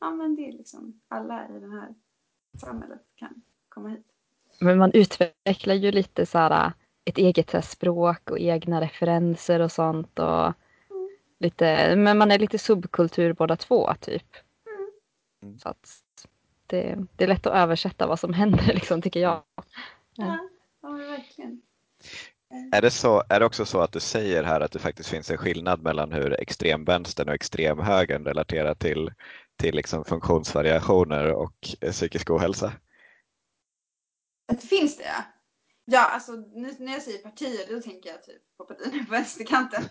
ja men det är liksom alla i det här samhället kan komma hit. Men man utvecklar ju lite så här ett eget här språk och egna referenser och sånt och lite, men man är lite subkultur båda två typ. Så att det är lätt att översätta vad som händer liksom, tycker jag. Ja, verkligen. Är det också så att du säger här att det faktiskt finns en skillnad mellan hur extremvänstern och extremhögern relaterar till liksom funktionsvariationer och psykisk ohälsa? Det finns det, ja. Ja, alltså när jag säger partier då tänker jag typ på partierna på vänsterkanten.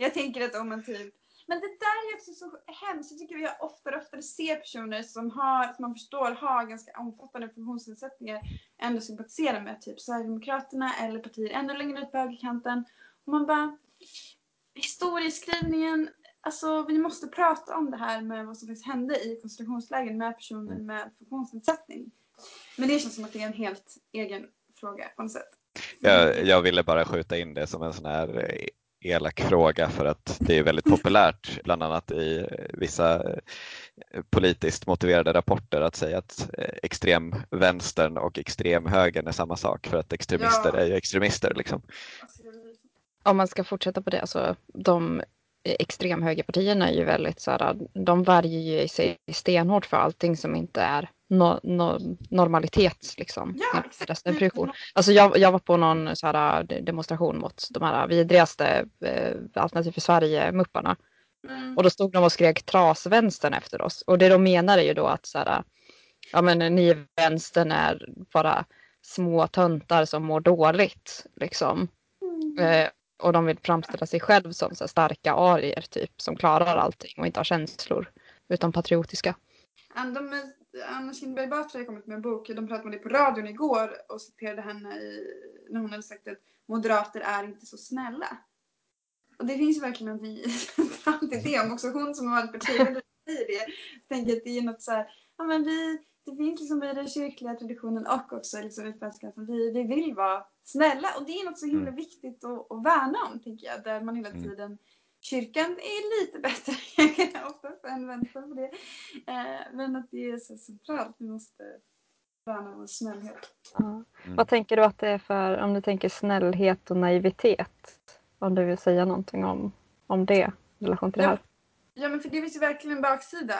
Jag tänker att om man typ... Men det där är också så hemskt. Jag tycker jag oftare ser personer som man förstår har ganska omfattande funktionsnedsättningar ändå sympatiserar med typ Sverigedemokraterna eller partier ännu längre ut på högerkanten. Och man bara, historieskrivningen, alltså vi måste prata om det här med vad som faktiskt hände i koncentrationslägen med personer med funktionsnedsättning. Men det känns som att det är en helt egen fråga på något sätt. Jag ville bara skjuta in det som en sån här... elak fråga för att det är väldigt populärt bland annat i vissa politiskt motiverade rapporter att säga att extremvänstern och extremhögern är samma sak för att extremister är ju extremister liksom. Om man ska fortsätta på det, alltså de extremhögerpartierna är ju väldigt så här, de värjer ju sig stenhårt för allting som inte är normalitet liksom. Alltså jag var på någon så här demonstration mot de här vidrigaste alternativ för Sverige-mupparna. Och då stod de och skrek trasvänstern efter oss. Och det de menar är ju då att så här, ja men ni vänstern är bara små töntar som mår dåligt liksom. Och de vill framställa sig själv som så här starka arier typ, som klarar allting och inte har känslor utan patriotiska. Anna Kinberg Batra har kommit med en bok. De pratade om det på radion igår och citerade henne när hon hade sagt att moderater är inte så snälla. Och det finns verkligen någonting intressant i det. Om också hon som har varit partiledare säger det. Jag tänker att det är något så här, ja, men det finns liksom i den kyrkliga traditionen och också liksom i svenskan som vi vill vara snälla. Och det är något så himla viktigt att värna om, tänker jag. Där man hela tiden, kyrkan är lite bättre oftast än väntan på det. Men att det är så centralt, vi måste värna om snällhet. Ja. Vad tänker du att det är för, om du tänker snällhet och naivitet? Om du vill säga någonting om det i relation till det här. Ja, men för det finns ju verkligen en baksida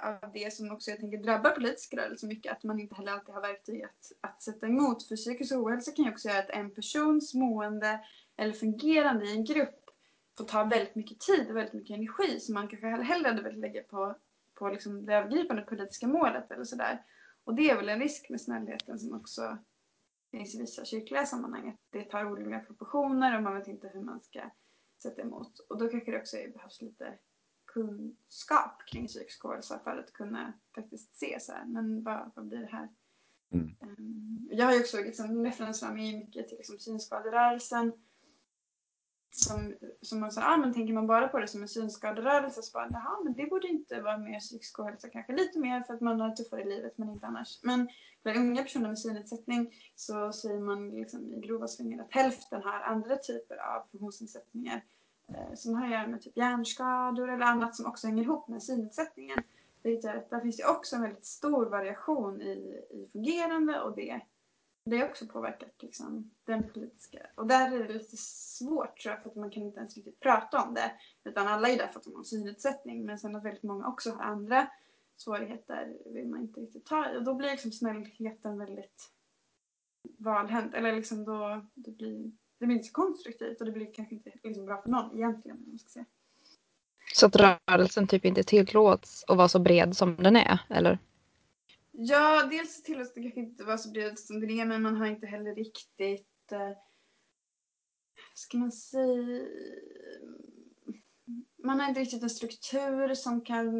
av det som också jag tänker drabbar politiska rörelser så mycket. Att man inte heller alltid har verktyg att sätta emot. För psykisk ohälsa kan ju också göra att en persons mående eller fungerande i en grupp får ta väldigt mycket tid och väldigt mycket energi. Som man kanske hellre hade velat lägga på liksom det övergripande politiska målet eller sådär. Och det är väl en risk med snällheten som också finns i vissa kyrkliga sammanhang. Det tar olika proportioner och man vet inte hur man ska sätta emot. Och då kanske det också behövs lite kunskap kring psykisk ohälsa för att kunna faktiskt se så här, men vad blir det här? Jag har ju också liksom referensram i mycket till liksom synskaderörelsen som man säger, men tänker man bara på det som en synskaderörelse så bara, men det borde inte vara mer psykisk ohälsa, kanske lite mer för att man har tuffare i livet men inte annars. Men för unga personer med synnedsättning så säger man liksom i grova svängar att hälften har andra typer av funktionsnedsättningar. Som har att göra med typ hjärnskador eller annat som också hänger ihop med synnedsättningen. Där finns det också en väldigt stor variation i fungerande och det också påverkat liksom, den politiska. Och där är det lite svårt tror jag, för att man kan inte ens riktigt prata om det. Utan alla är där för att de har synnedsättning. Men sen att väldigt många också har andra svårigheter vill man inte riktigt ta i. Och då blir liksom snällheten väldigt valhänt. Eller liksom då det blir inte så konstruktivt och det blir kanske inte liksom bra för någon egentligen. Man ska säga. Så att rörelsen typ inte tillåts att vara så bred som den är, eller? Ja, dels tillåts det kanske inte vara så bred som den är, men man har inte heller riktigt, ska man säga, man har inte riktigt en struktur som kan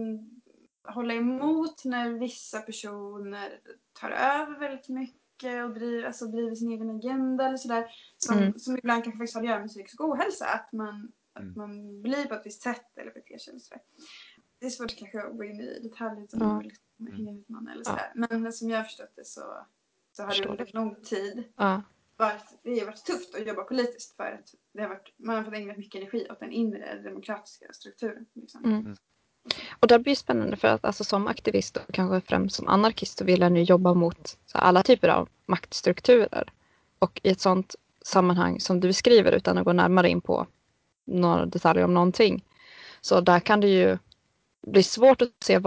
hålla emot när vissa personer tar över väldigt mycket. Och driver sin egen agenda eller sådär. Som ibland kanske faktiskt har att göra med psykisk ohälsa. Att man blir på ett visst sätt eller beter sig. Det är svårt kanske att gå in i detaljer utan att hänga ut någon eller sådär. Men som jag har förstått det så har det under lång tid det har varit tufft att jobba politiskt. För att man har fått ägna mycket energi åt den inre demokratiska strukturen. Liksom. Och det blir spännande för att alltså, som aktivist och kanske främst som anarkist så vill jag nu jobba mot så här, alla typer av maktstrukturer. Och i ett sånt sammanhang som du beskriver utan att gå närmare in på några detaljer om någonting. Så där kan det ju bli svårt att se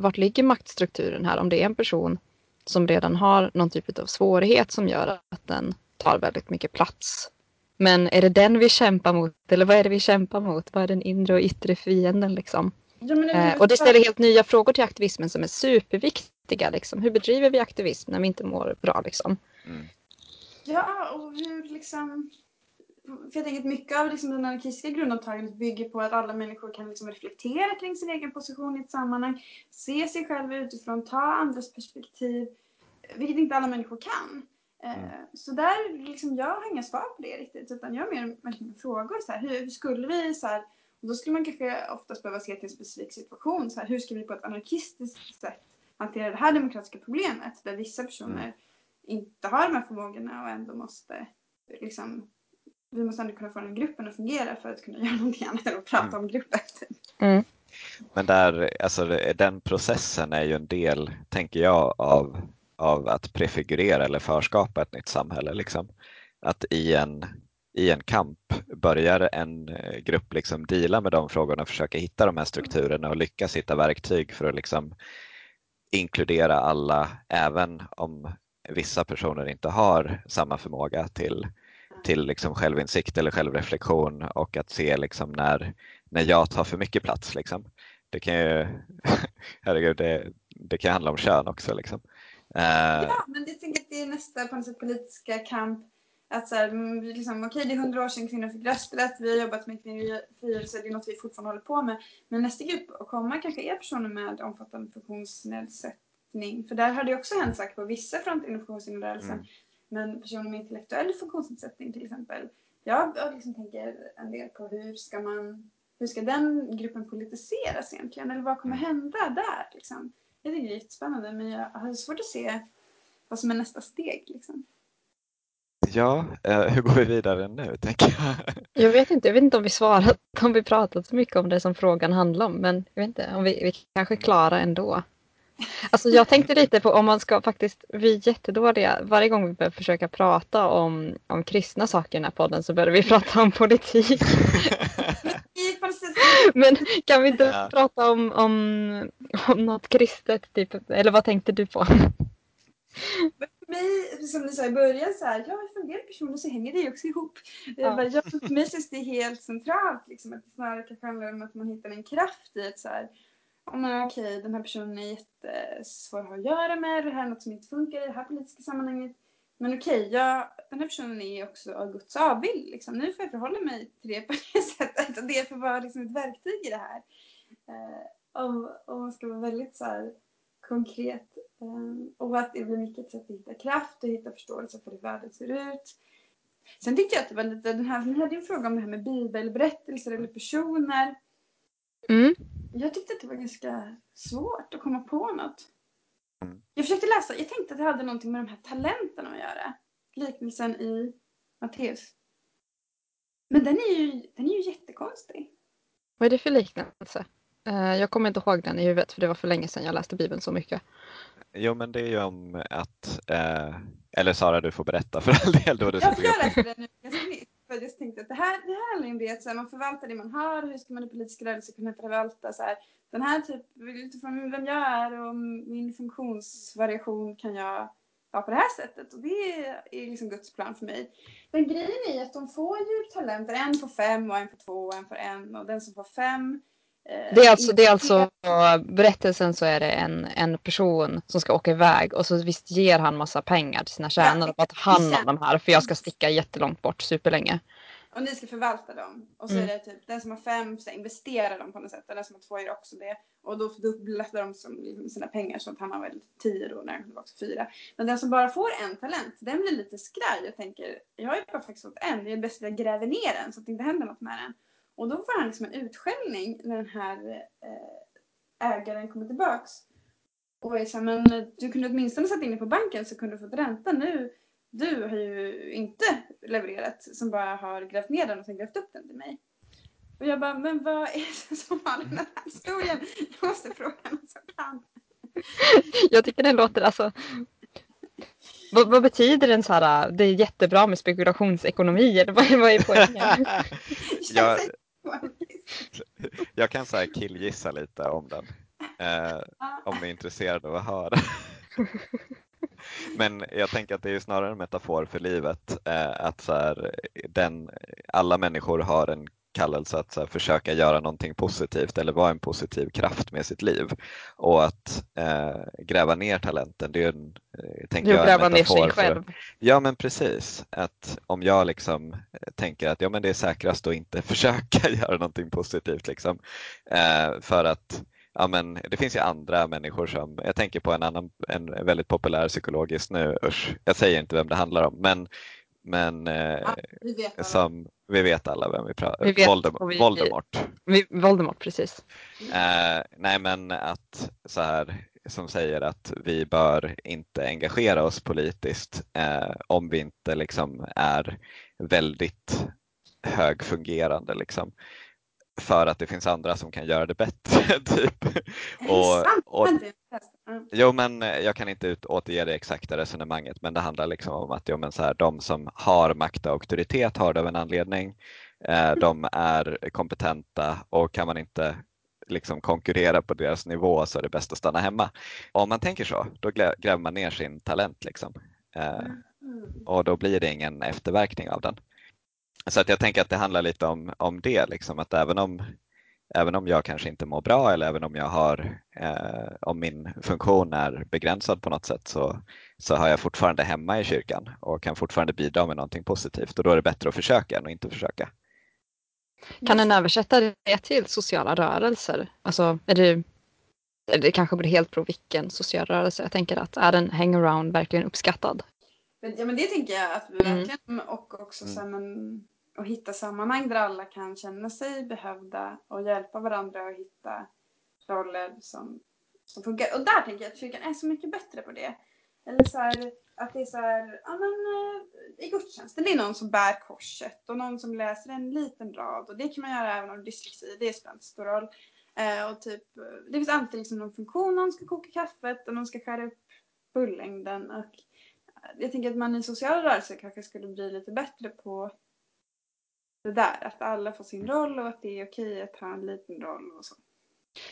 vart ligger maktstrukturen här. Om det är en person som redan har någon typ av svårighet som gör att den tar väldigt mycket plats. Men är det den vi kämpar mot? Eller vad är det vi kämpar mot? Vad är den inre och yttre fienden liksom? Ja, och det ställer helt nya frågor till aktivismen som är superviktiga. Liksom. Hur bedriver vi aktivism när vi inte mår bra? Liksom? Ja, och hur liksom... För jag tänker att mycket av liksom, den anarkistiska grundavtagandet bygger på att alla människor kan liksom, reflektera kring sin egen position i ett sammanhang. Se sig själva utifrån, ta andras perspektiv. Vilket inte alla människor kan. Så där liksom, jag har inga svar på det riktigt. Utan jag har mer frågor. Så här, hur skulle vi... Så här, då skulle man kanske oftast behöva se till en specifik situation. Så här, hur ska vi på ett anarkistiskt sätt hantera det här demokratiska problemet? Där vissa personer inte har de här förmågorna och ändå måste... Liksom, vi måste ändå kunna få den gruppen att fungera för att kunna göra någonting annat och prata om gruppen. Men där, alltså, den processen är ju en del, tänker jag, av att prefigurera eller förskapa ett nytt samhälle. Liksom. Att i en kamp börjar en grupp liksom deala med de frågorna och försöka hitta de här strukturerna och lyckas hitta verktyg för att liksom inkludera alla även om vissa personer inte har samma förmåga till liksom självinsikt eller självreflektion och att se liksom när jag tar för mycket plats. Liksom. Det kan ju herregud, det kan handla om kön också. Liksom. Ja, men det är nästa på något sätt politiska kamp. Att så här, liksom, okej, det är 100 år sedan kvinnor fick rösträtt. Vi har jobbat med kvinnofrigörelse. Det är något vi fortfarande håller på med. Men nästa grupp att komma kanske är personer med omfattande funktionsnedsättning. För där har det också hänt saker på vissa front inom funktionsnedrörelsen. Mm. Men personer med intellektuell funktionsnedsättning till exempel. Jag liksom tänker en del på hur ska den gruppen politiseras egentligen? Eller vad kommer hända där? Liksom? Det är jättespännande, men jag har svårt att se vad som är nästa steg. Liksom. Ja, hur går vi vidare nu, tänker jag? Jag vet inte om vi svarat, om vi pratat så mycket om det som frågan handlar om. Men jag vet inte, om vi kanske är klara ändå. Alltså jag tänkte lite på om man ska faktiskt, vi är jättedåliga, varje gång vi börjar försöka prata om kristna saker i den här podden så börjar vi prata om politik. Men kan vi inte prata om något kristet typ, eller vad tänkte du på? För mig, som du sa i början, så här, för en del personer så hänger det ju också ihop. Jag för mig syns det helt centralt liksom, att det snarare kanske handlar om att man hittar en kraft i att så här, okej, den här personen är jättesvår att göra med, det här är något som inte funkar i det här politiska sammanhanget. Men okej, den här personen är också av Guds avbild. Liksom. Nu får jag förhålla mig till det på det sättet. Och det får vara liksom ett verktyg i det här. Och man ska vara väldigt så här, konkret. Och att det blir mycket sätt att hitta kraft och hitta förståelse för hur världen ser ut. Sen tyckte jag att det var lite, ni hade en fråga om det här med bibelberättelser eller personer. Mm. Jag tyckte att det var ganska svårt att komma på något. Jag försökte läsa, jag tänkte att det hade någonting med de här talenterna att göra. Liknelsen i Matteus. Men den är ju jättekonstig. Vad är det för liknelse? Jag kommer inte ihåg den i huvudet för det var för länge sedan jag läste Bibeln så mycket. Jo, men det är ju om att... eller Sara, du får berätta för all del. Då du jag läste den nu. Jag just tänkte att det här handlar om det att så här, man förvaltar det man har. Hur ska man i politiska rörelser kunna förvalta så här, den här typen utifrån vem jag är och min funktionsvariation kan jag på det här sättet. Och det är liksom Guds plan för mig. Men grejen är att de får ju talenter. En får 5 och en får 2 och en får 1. Och den som får 5... Det är alltså berättelsen så är det en person som ska åka iväg och så visst ger han massa pengar till sina tjänare att han har de här för jag ska sticka jättelångt bort superlänge. Och ni ska förvalta dem. Och så är det typ den som har 5 så investerar de på något sätt och den som har 2 gör också det. Och då fördubblar de sina pengar så att han har väl 10 då när han har också 4. Men den som bara får 1 talent, den blir lite skraj och tänker jag har ju bara faktiskt fått 1, det är bäst att jag gräver ner den så att det inte händer något med den. Och då får han liksom en utskällning när den här ägaren kommer tillbaks. Och är så här, men du kunde åtminstone satt in på banken så kunde du fått ränta nu. Du har ju inte levererat som bara har grävt ner den och sen grävt upp den till mig. Och jag bara, men vad är det som har den här historien? Jag måste fråga någon som kan. Jag tycker den låter alltså... Vad betyder den så här? Det är jättebra med spekulationsekonomi eller vad är poängen? jag kan så här killgissa lite om den. Om ni är intresserade av att höra. Men jag tänker att det är snarare en metafor för livet. Att så här, alla människor har en kallelse att så här, försöka göra någonting positivt eller vara en positiv kraft med sitt liv. Och att gräva ner talenten, det är en gräva ner sig själv. Ja men precis, att om jag liksom tänker att ja, men det är säkrast att inte försöka göra någonting positivt liksom. För att ja, men det finns ju andra människor som, jag tänker på en väldigt populär psykolog just nu, jag säger inte vem det handlar om men vi vet som vi vet alla vem vi pratar om. Voldemort, precis. Nej men att så här som säger att vi bör inte engagera oss politiskt om vi inte liksom är väldigt högfungerande liksom. För att det finns andra som kan göra det bättre typ. Och jo men jag kan inte återge det exakta resonemanget men det handlar liksom om att jo, men så här, de som har makt och auktoritet har det av en anledning. De är kompetenta och kan man inte liksom konkurrera på deras nivå så är det bäst att stanna hemma. Om man tänker så, då gräver man ner sin talent liksom. Och då blir det ingen efterverkning av den. Så att jag tänker att det handlar lite om det liksom, att även om även om jag kanske inte mår bra eller även om jag har, om min funktion är begränsad på något sätt, så har jag fortfarande hemma i kyrkan och kan fortfarande bidra med någonting positivt, och då är det bättre att försöka än att inte försöka. Kan en översätta det till sociala rörelser? Alltså det kanske blir helt på vilken social rörelse. Jag tänker att är en hangaround verkligen uppskattad? Ja, men det tänker jag att vi verkligen, och också sen att hitta sammanhang där alla kan känna sig behövda och hjälpa varandra och hitta roller som funkar. Och där tänker jag att kyrkan är så mycket bättre på det. Eller så här, att det är så här, ja, men, i gudstjänsten, det är någon som bär korset och någon som läser en liten rad, och det kan man göra även om dyslexi, det spelar inte stor roll. Och typ, det finns alltid liksom någon funktion, någon ska koka kaffet och någon ska skära upp bullängden, och jag tänker att man i sociala rörelser kanske skulle bli lite bättre på det där, att alla får sin roll och att det är okej att ha en liten roll och så.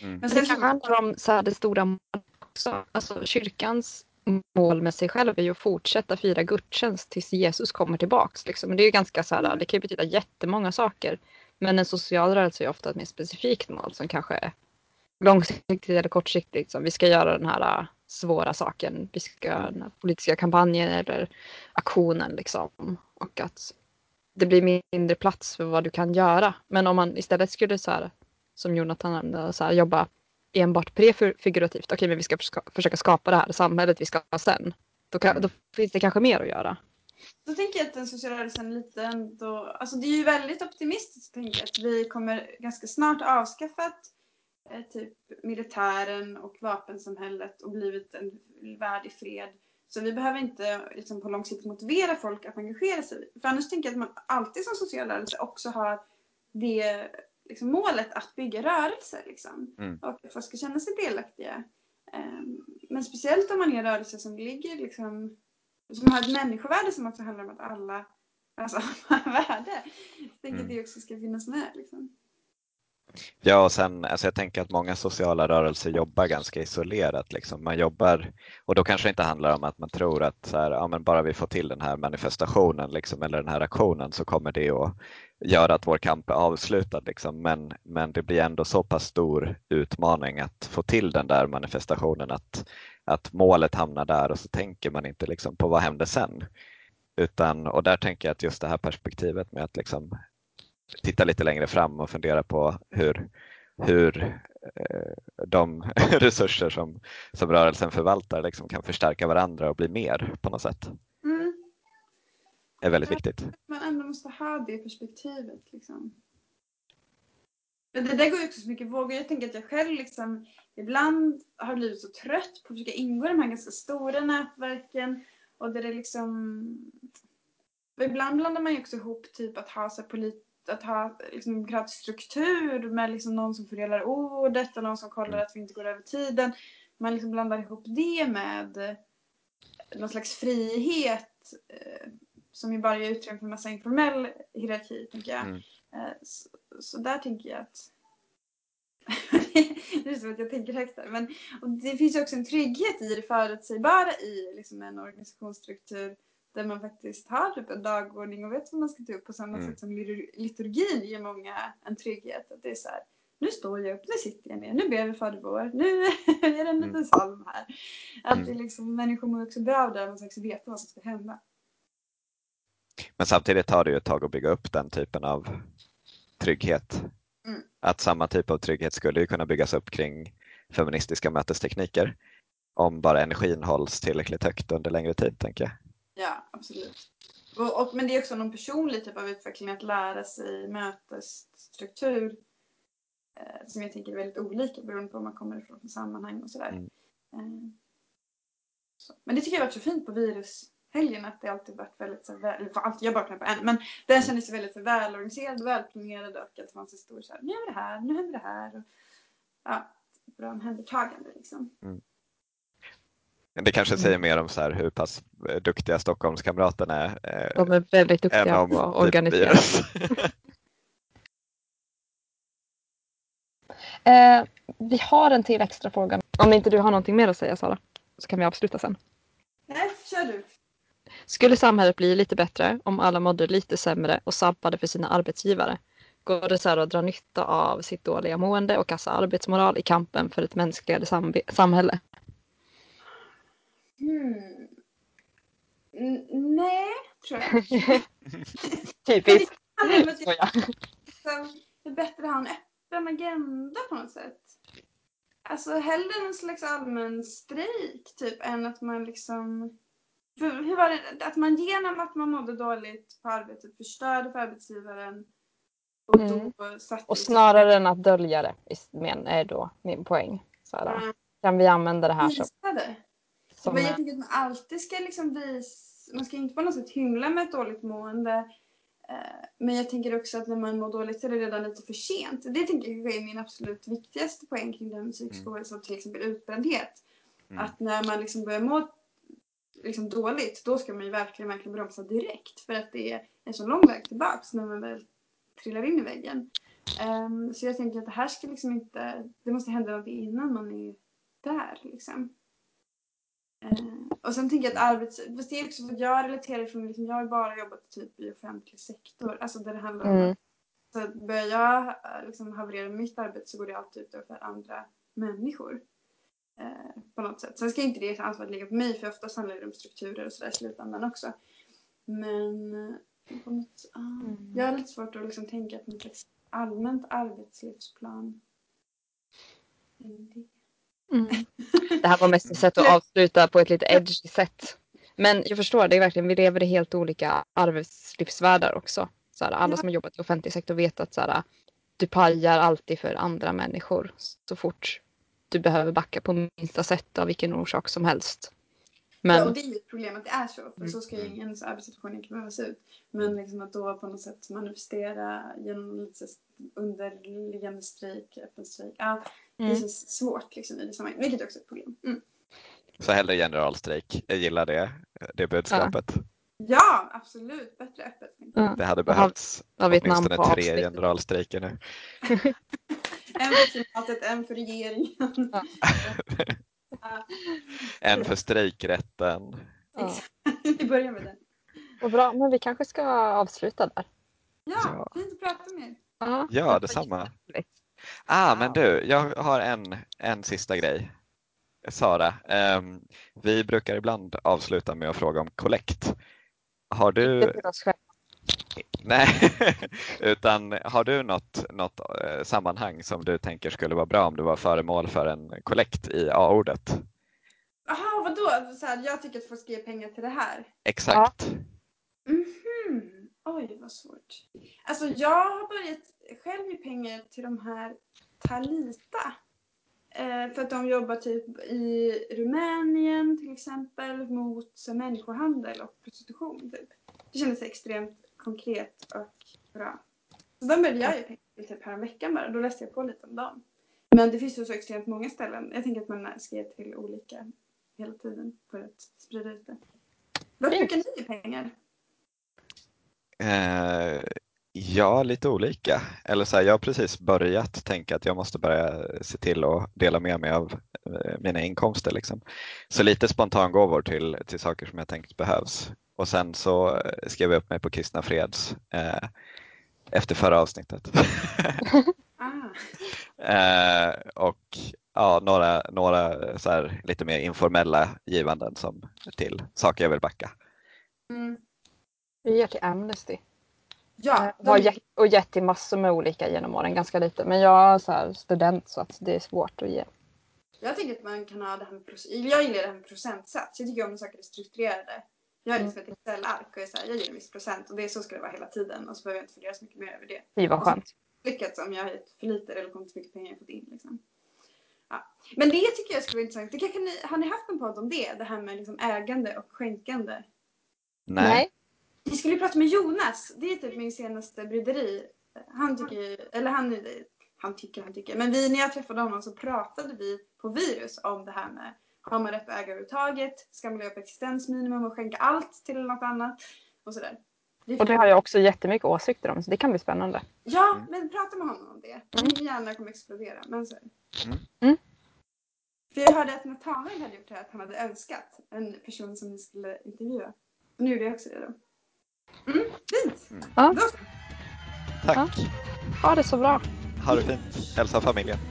Men sen kanske handlar om så här, det stora målet också, alltså kyrkans mål med sig själv är ju att fortsätta fira gudstjänst tills Jesus kommer tillbaks liksom. Det är ju ganska så här, det kan ju betyda jättemånga saker, men en social rörelse är ju ofta ett mer specifikt mål som kanske är långsiktigt eller kortsiktigt, som vi ska göra den här svåra saken, vi ska göra den här politiska kampanjen eller aktionen liksom, och att det blir mindre plats för vad du kan göra. Men om man istället skulle så här, som Jonathan nämnde, så här, jobba enbart prefigurativt. Okej, men vi ska försöka skapa det här samhället vi ska ha sen. Då finns det kanske mer att göra. Då tänker jag att den sociala rörelsen lite ändå... Alltså det är ju väldigt optimistiskt, tänker jag, att vi kommer ganska snart avskaffat typ militären och vapensamhället och blivit en värld i fred. Så vi behöver inte liksom på lång sikt motivera folk att engagera sig. För annars tänker jag att man alltid som social rörelse också har det... Liksom målet att bygga rörelser liksom. Och att folk ska känna sig delaktiga. Men speciellt om man är rörelser som ligger liksom, som har ett människovärde som också handlar om att alla, alltså, har värde. Jag tänker att det också ska finnas med liksom. Ja, och sen, alltså jag tänker att många sociala rörelser jobbar ganska isolerat liksom. Man jobbar, och då kanske det inte handlar om att man tror att så här, ja, men bara vi får till den här manifestationen liksom, eller den här aktionen, så kommer det att göra att vår kamp är avslutad liksom. Men det blir ändå så pass stor utmaning att få till den där manifestationen att målet hamnar där, och så tänker man inte liksom på vad händer sen. Utan, och där tänker jag att just det här perspektivet med att liksom titta lite längre fram och fundera på hur de resurser som rörelsen förvaltar liksom kan förstärka varandra och bli mer på något sätt. Det är väldigt viktigt. Man ändå måste ha det perspektivet liksom. Men det där går ju också så mycket vågor. Jag tänker att jag själv liksom ibland har blivit så trött på att försöka ingå i de här ganska stora nätverken, och där det liksom ibland blandar man ju också ihop typ att ha så här att ha liksom en demokratisk struktur med liksom någon som fördelar ordet och någon som kollar att vi inte går över tiden. Man liksom blandar ihop det med någon slags frihet som ju bara ger utrymme för en massa informell hierarki, tänker jag. Så där tänker jag att det är så att jag tänker högt där. Men, och det finns ju också en trygghet i det förutsägbara i liksom en organisationsstruktur där man faktiskt har typ en dagordning och vet vad man ska ta upp, på samma sätt som liturgin ger många en trygghet. Att det är så här, nu står jag upp, nu sitter jag ner, nu ber vi Fader vår, nu är det en liten psalm här. Att det liksom, människor mår också bra av det, man ska också veta vad som ska hända. Men samtidigt tar det ju ett tag att bygga upp den typen av trygghet. Att samma typ av trygghet skulle ju kunna byggas upp kring feministiska mötestekniker, om bara energin hålls tillräckligt högt under längre tid, tänker jag. Ja, absolut. Men det är också någon personlig typ av utveckling att lära sig mötesstruktur som jag tänker är väldigt olika beroende på om man kommer ifrån sammanhang och sådär. Så. Men det tycker jag har varit så fint på virushelgen, att det alltid varit väldigt så väl, eller alltid, jag har varit med på en, men den kändes ju väldigt så välorganiserad och välplanerad, och att det fanns en stor så här, nu gör vi det här, nu händer det här, och ja, bra omhändertagande liksom. Det kanske säger mer om så här hur pass duktiga Stockholmskamraterna är. De är väldigt duktiga på att organisera. Vi har en till extra fråga. Om inte du har någonting mer att säga, Sara, så kan vi avsluta sen. Nej, kör du. Skulle samhället bli lite bättre om alla mådde lite sämre och sabbade för sina arbetsgivare? går det Sara att dra nytta av sitt dåliga mående och kassa arbetsmoral i kampen för ett mänskligare samhälle? Nej, tror jag. Typiskt. Det är bättre att ha en öppen agenda på något sätt. Alltså hellre en slags allmän strejk typ än att man liksom... Hur var det? Att man genom att man mådde dåligt på arbetet förstörde för arbetsgivaren och då satt... Och snarare än att dölja det, men är då min poäng. Sara. Kan vi använda det här som... Men jag tycker att man alltid ska liksom visa... Man ska inte på något sätt hymla med ett dåligt mående. Men jag tänker också att när man mår dåligt så är det redan lite för sent. Det tänker jag är min absolut viktigaste poäng kring den psykisk ohälsa, till exempel utbrändhet. Att när man liksom börjar må liksom dåligt, då ska man ju verkligen bromsa direkt. För att det är en så lång väg tillbaka när man väl trillar in i väggen. Så jag tänker att det här ska liksom inte... Det måste hända något innan man är där liksom. Och sen tänker jag att fast det är också för att jag relaterar från liksom, jag har bara jobbat typ i offentlig sektor, alltså där det handlar om så att börjar jag liksom haverera mitt arbete så går det alltid ut för andra människor på något sätt. Sen ska inte det ansvaret ligga på mig, för ofta handlar det om strukturer och sådär i slutändan också, men på något, jag har lite svårt att liksom tänka på en allmänt arbetslivsplan. Det här var mest ett sätt att avsluta på ett lite edgy sätt. Men jag förstår, det är verkligen, vi lever i helt olika arbetslivsvärldar också. Så här, alla som har jobbat i offentlig sektor vet att så här, du pajar alltid för andra människor så fort du behöver backa på minsta sätt av vilken orsak som helst. Men... Ja, och det är ju ett problem att det är så, för så ska ju ens arbetssituation inte behöva se ut. Men liksom att då på något sätt manifestera genom lite underliggande strejk, öppen strejk, det känns svårt liksom i det sammanhanget, vilket är också ett problem. Så hellre generalstrejk, jag gillar det budskapet. Ja, absolut, bättre öppet. Det hade behövts åtminstone 3 generalstrejker nu. En för klimatet, en för regeringen. En för strejkrätten. Vi börjar med den. Och bra, men vi kanske ska avsluta där. Ja, vi inte prata mer. Ja, detsamma. Men du, jag har en sista grej. Sara, vi brukar ibland avsluta med att fråga om kollekt. Har du... Nej, utan har du något sammanhang som du tänker skulle vara bra om du var föremål för en kollekt i A-ordet? Jaha, vadå? Så här, jag tycker att få ge pengar till det här. Exakt. Ja. Oj, vad svårt. Alltså jag har börjat själv ge pengar till de här Talita. För att de jobbar typ i Rumänien till exempel mot människohandel och prostitution. Typ. Det kändes extremt konkret och bra. Så de började jag ju tänka typ häromveckan bara. Då läste jag på lite om dem. Men det finns ju så extremt många ställen. Jag tänker att man ska ge till olika hela tiden för att sprida ut det. Vad brukar ni ge pengar? Ja, lite olika. Eller så här, jag har precis börjat tänka att jag måste börja se till att dela med mig av mina inkomster. Liksom. Så lite spontangåvor till saker som jag tänkt behövs. Och sen så skrev jag upp mig på Kristna Freds efter förra avsnittet. Och ja, några så här, lite mer informella givanden som till saker jag vill backa. Vi ger till Amnesty. Ja, de... Och gett till massor med olika genom åren, ganska lite. Men jag är så här, student så att det är svårt att ge. Jag tycker att man kan ha det här med jag gillar det här med procentsats. Jag tycker om saker är strukturerade. Jag är liksom ett Excel-ark och är så här, jag ger en viss procent och det är så ska det vara hela tiden. Och så behöver jag inte fundera så mycket mer över det. Det var skönt. Lyckats om jag har gett för lite eller kommit så mycket pengar jag fått in liksom. Ja. Men det tycker jag skulle vara intressant. Har ni haft en podd om det? Det här med liksom ägande och skänkande? Nej. Vi skulle prata med Jonas. Det är typ min senaste bryderi. Han tycker. Men vi, när jag träffade honom så pratade vi på virus om det här med har man rätt att äga överhuvudtaget? Ska man leva på existensminimum och skänka allt till något annat? Och sådär. Och det har jag också jättemycket åsikter om så det kan bli spännande. Ja, men prata med honom om det. Min hjärna kommer explodera. Men så. För jag hörde att Nathaniel hade gjort det här, att han hade önskat en person som vi skulle intervjua. Och nu är det också det då. Fint! Tack! Ha det så bra. Ha det fint. Hälsa familjen.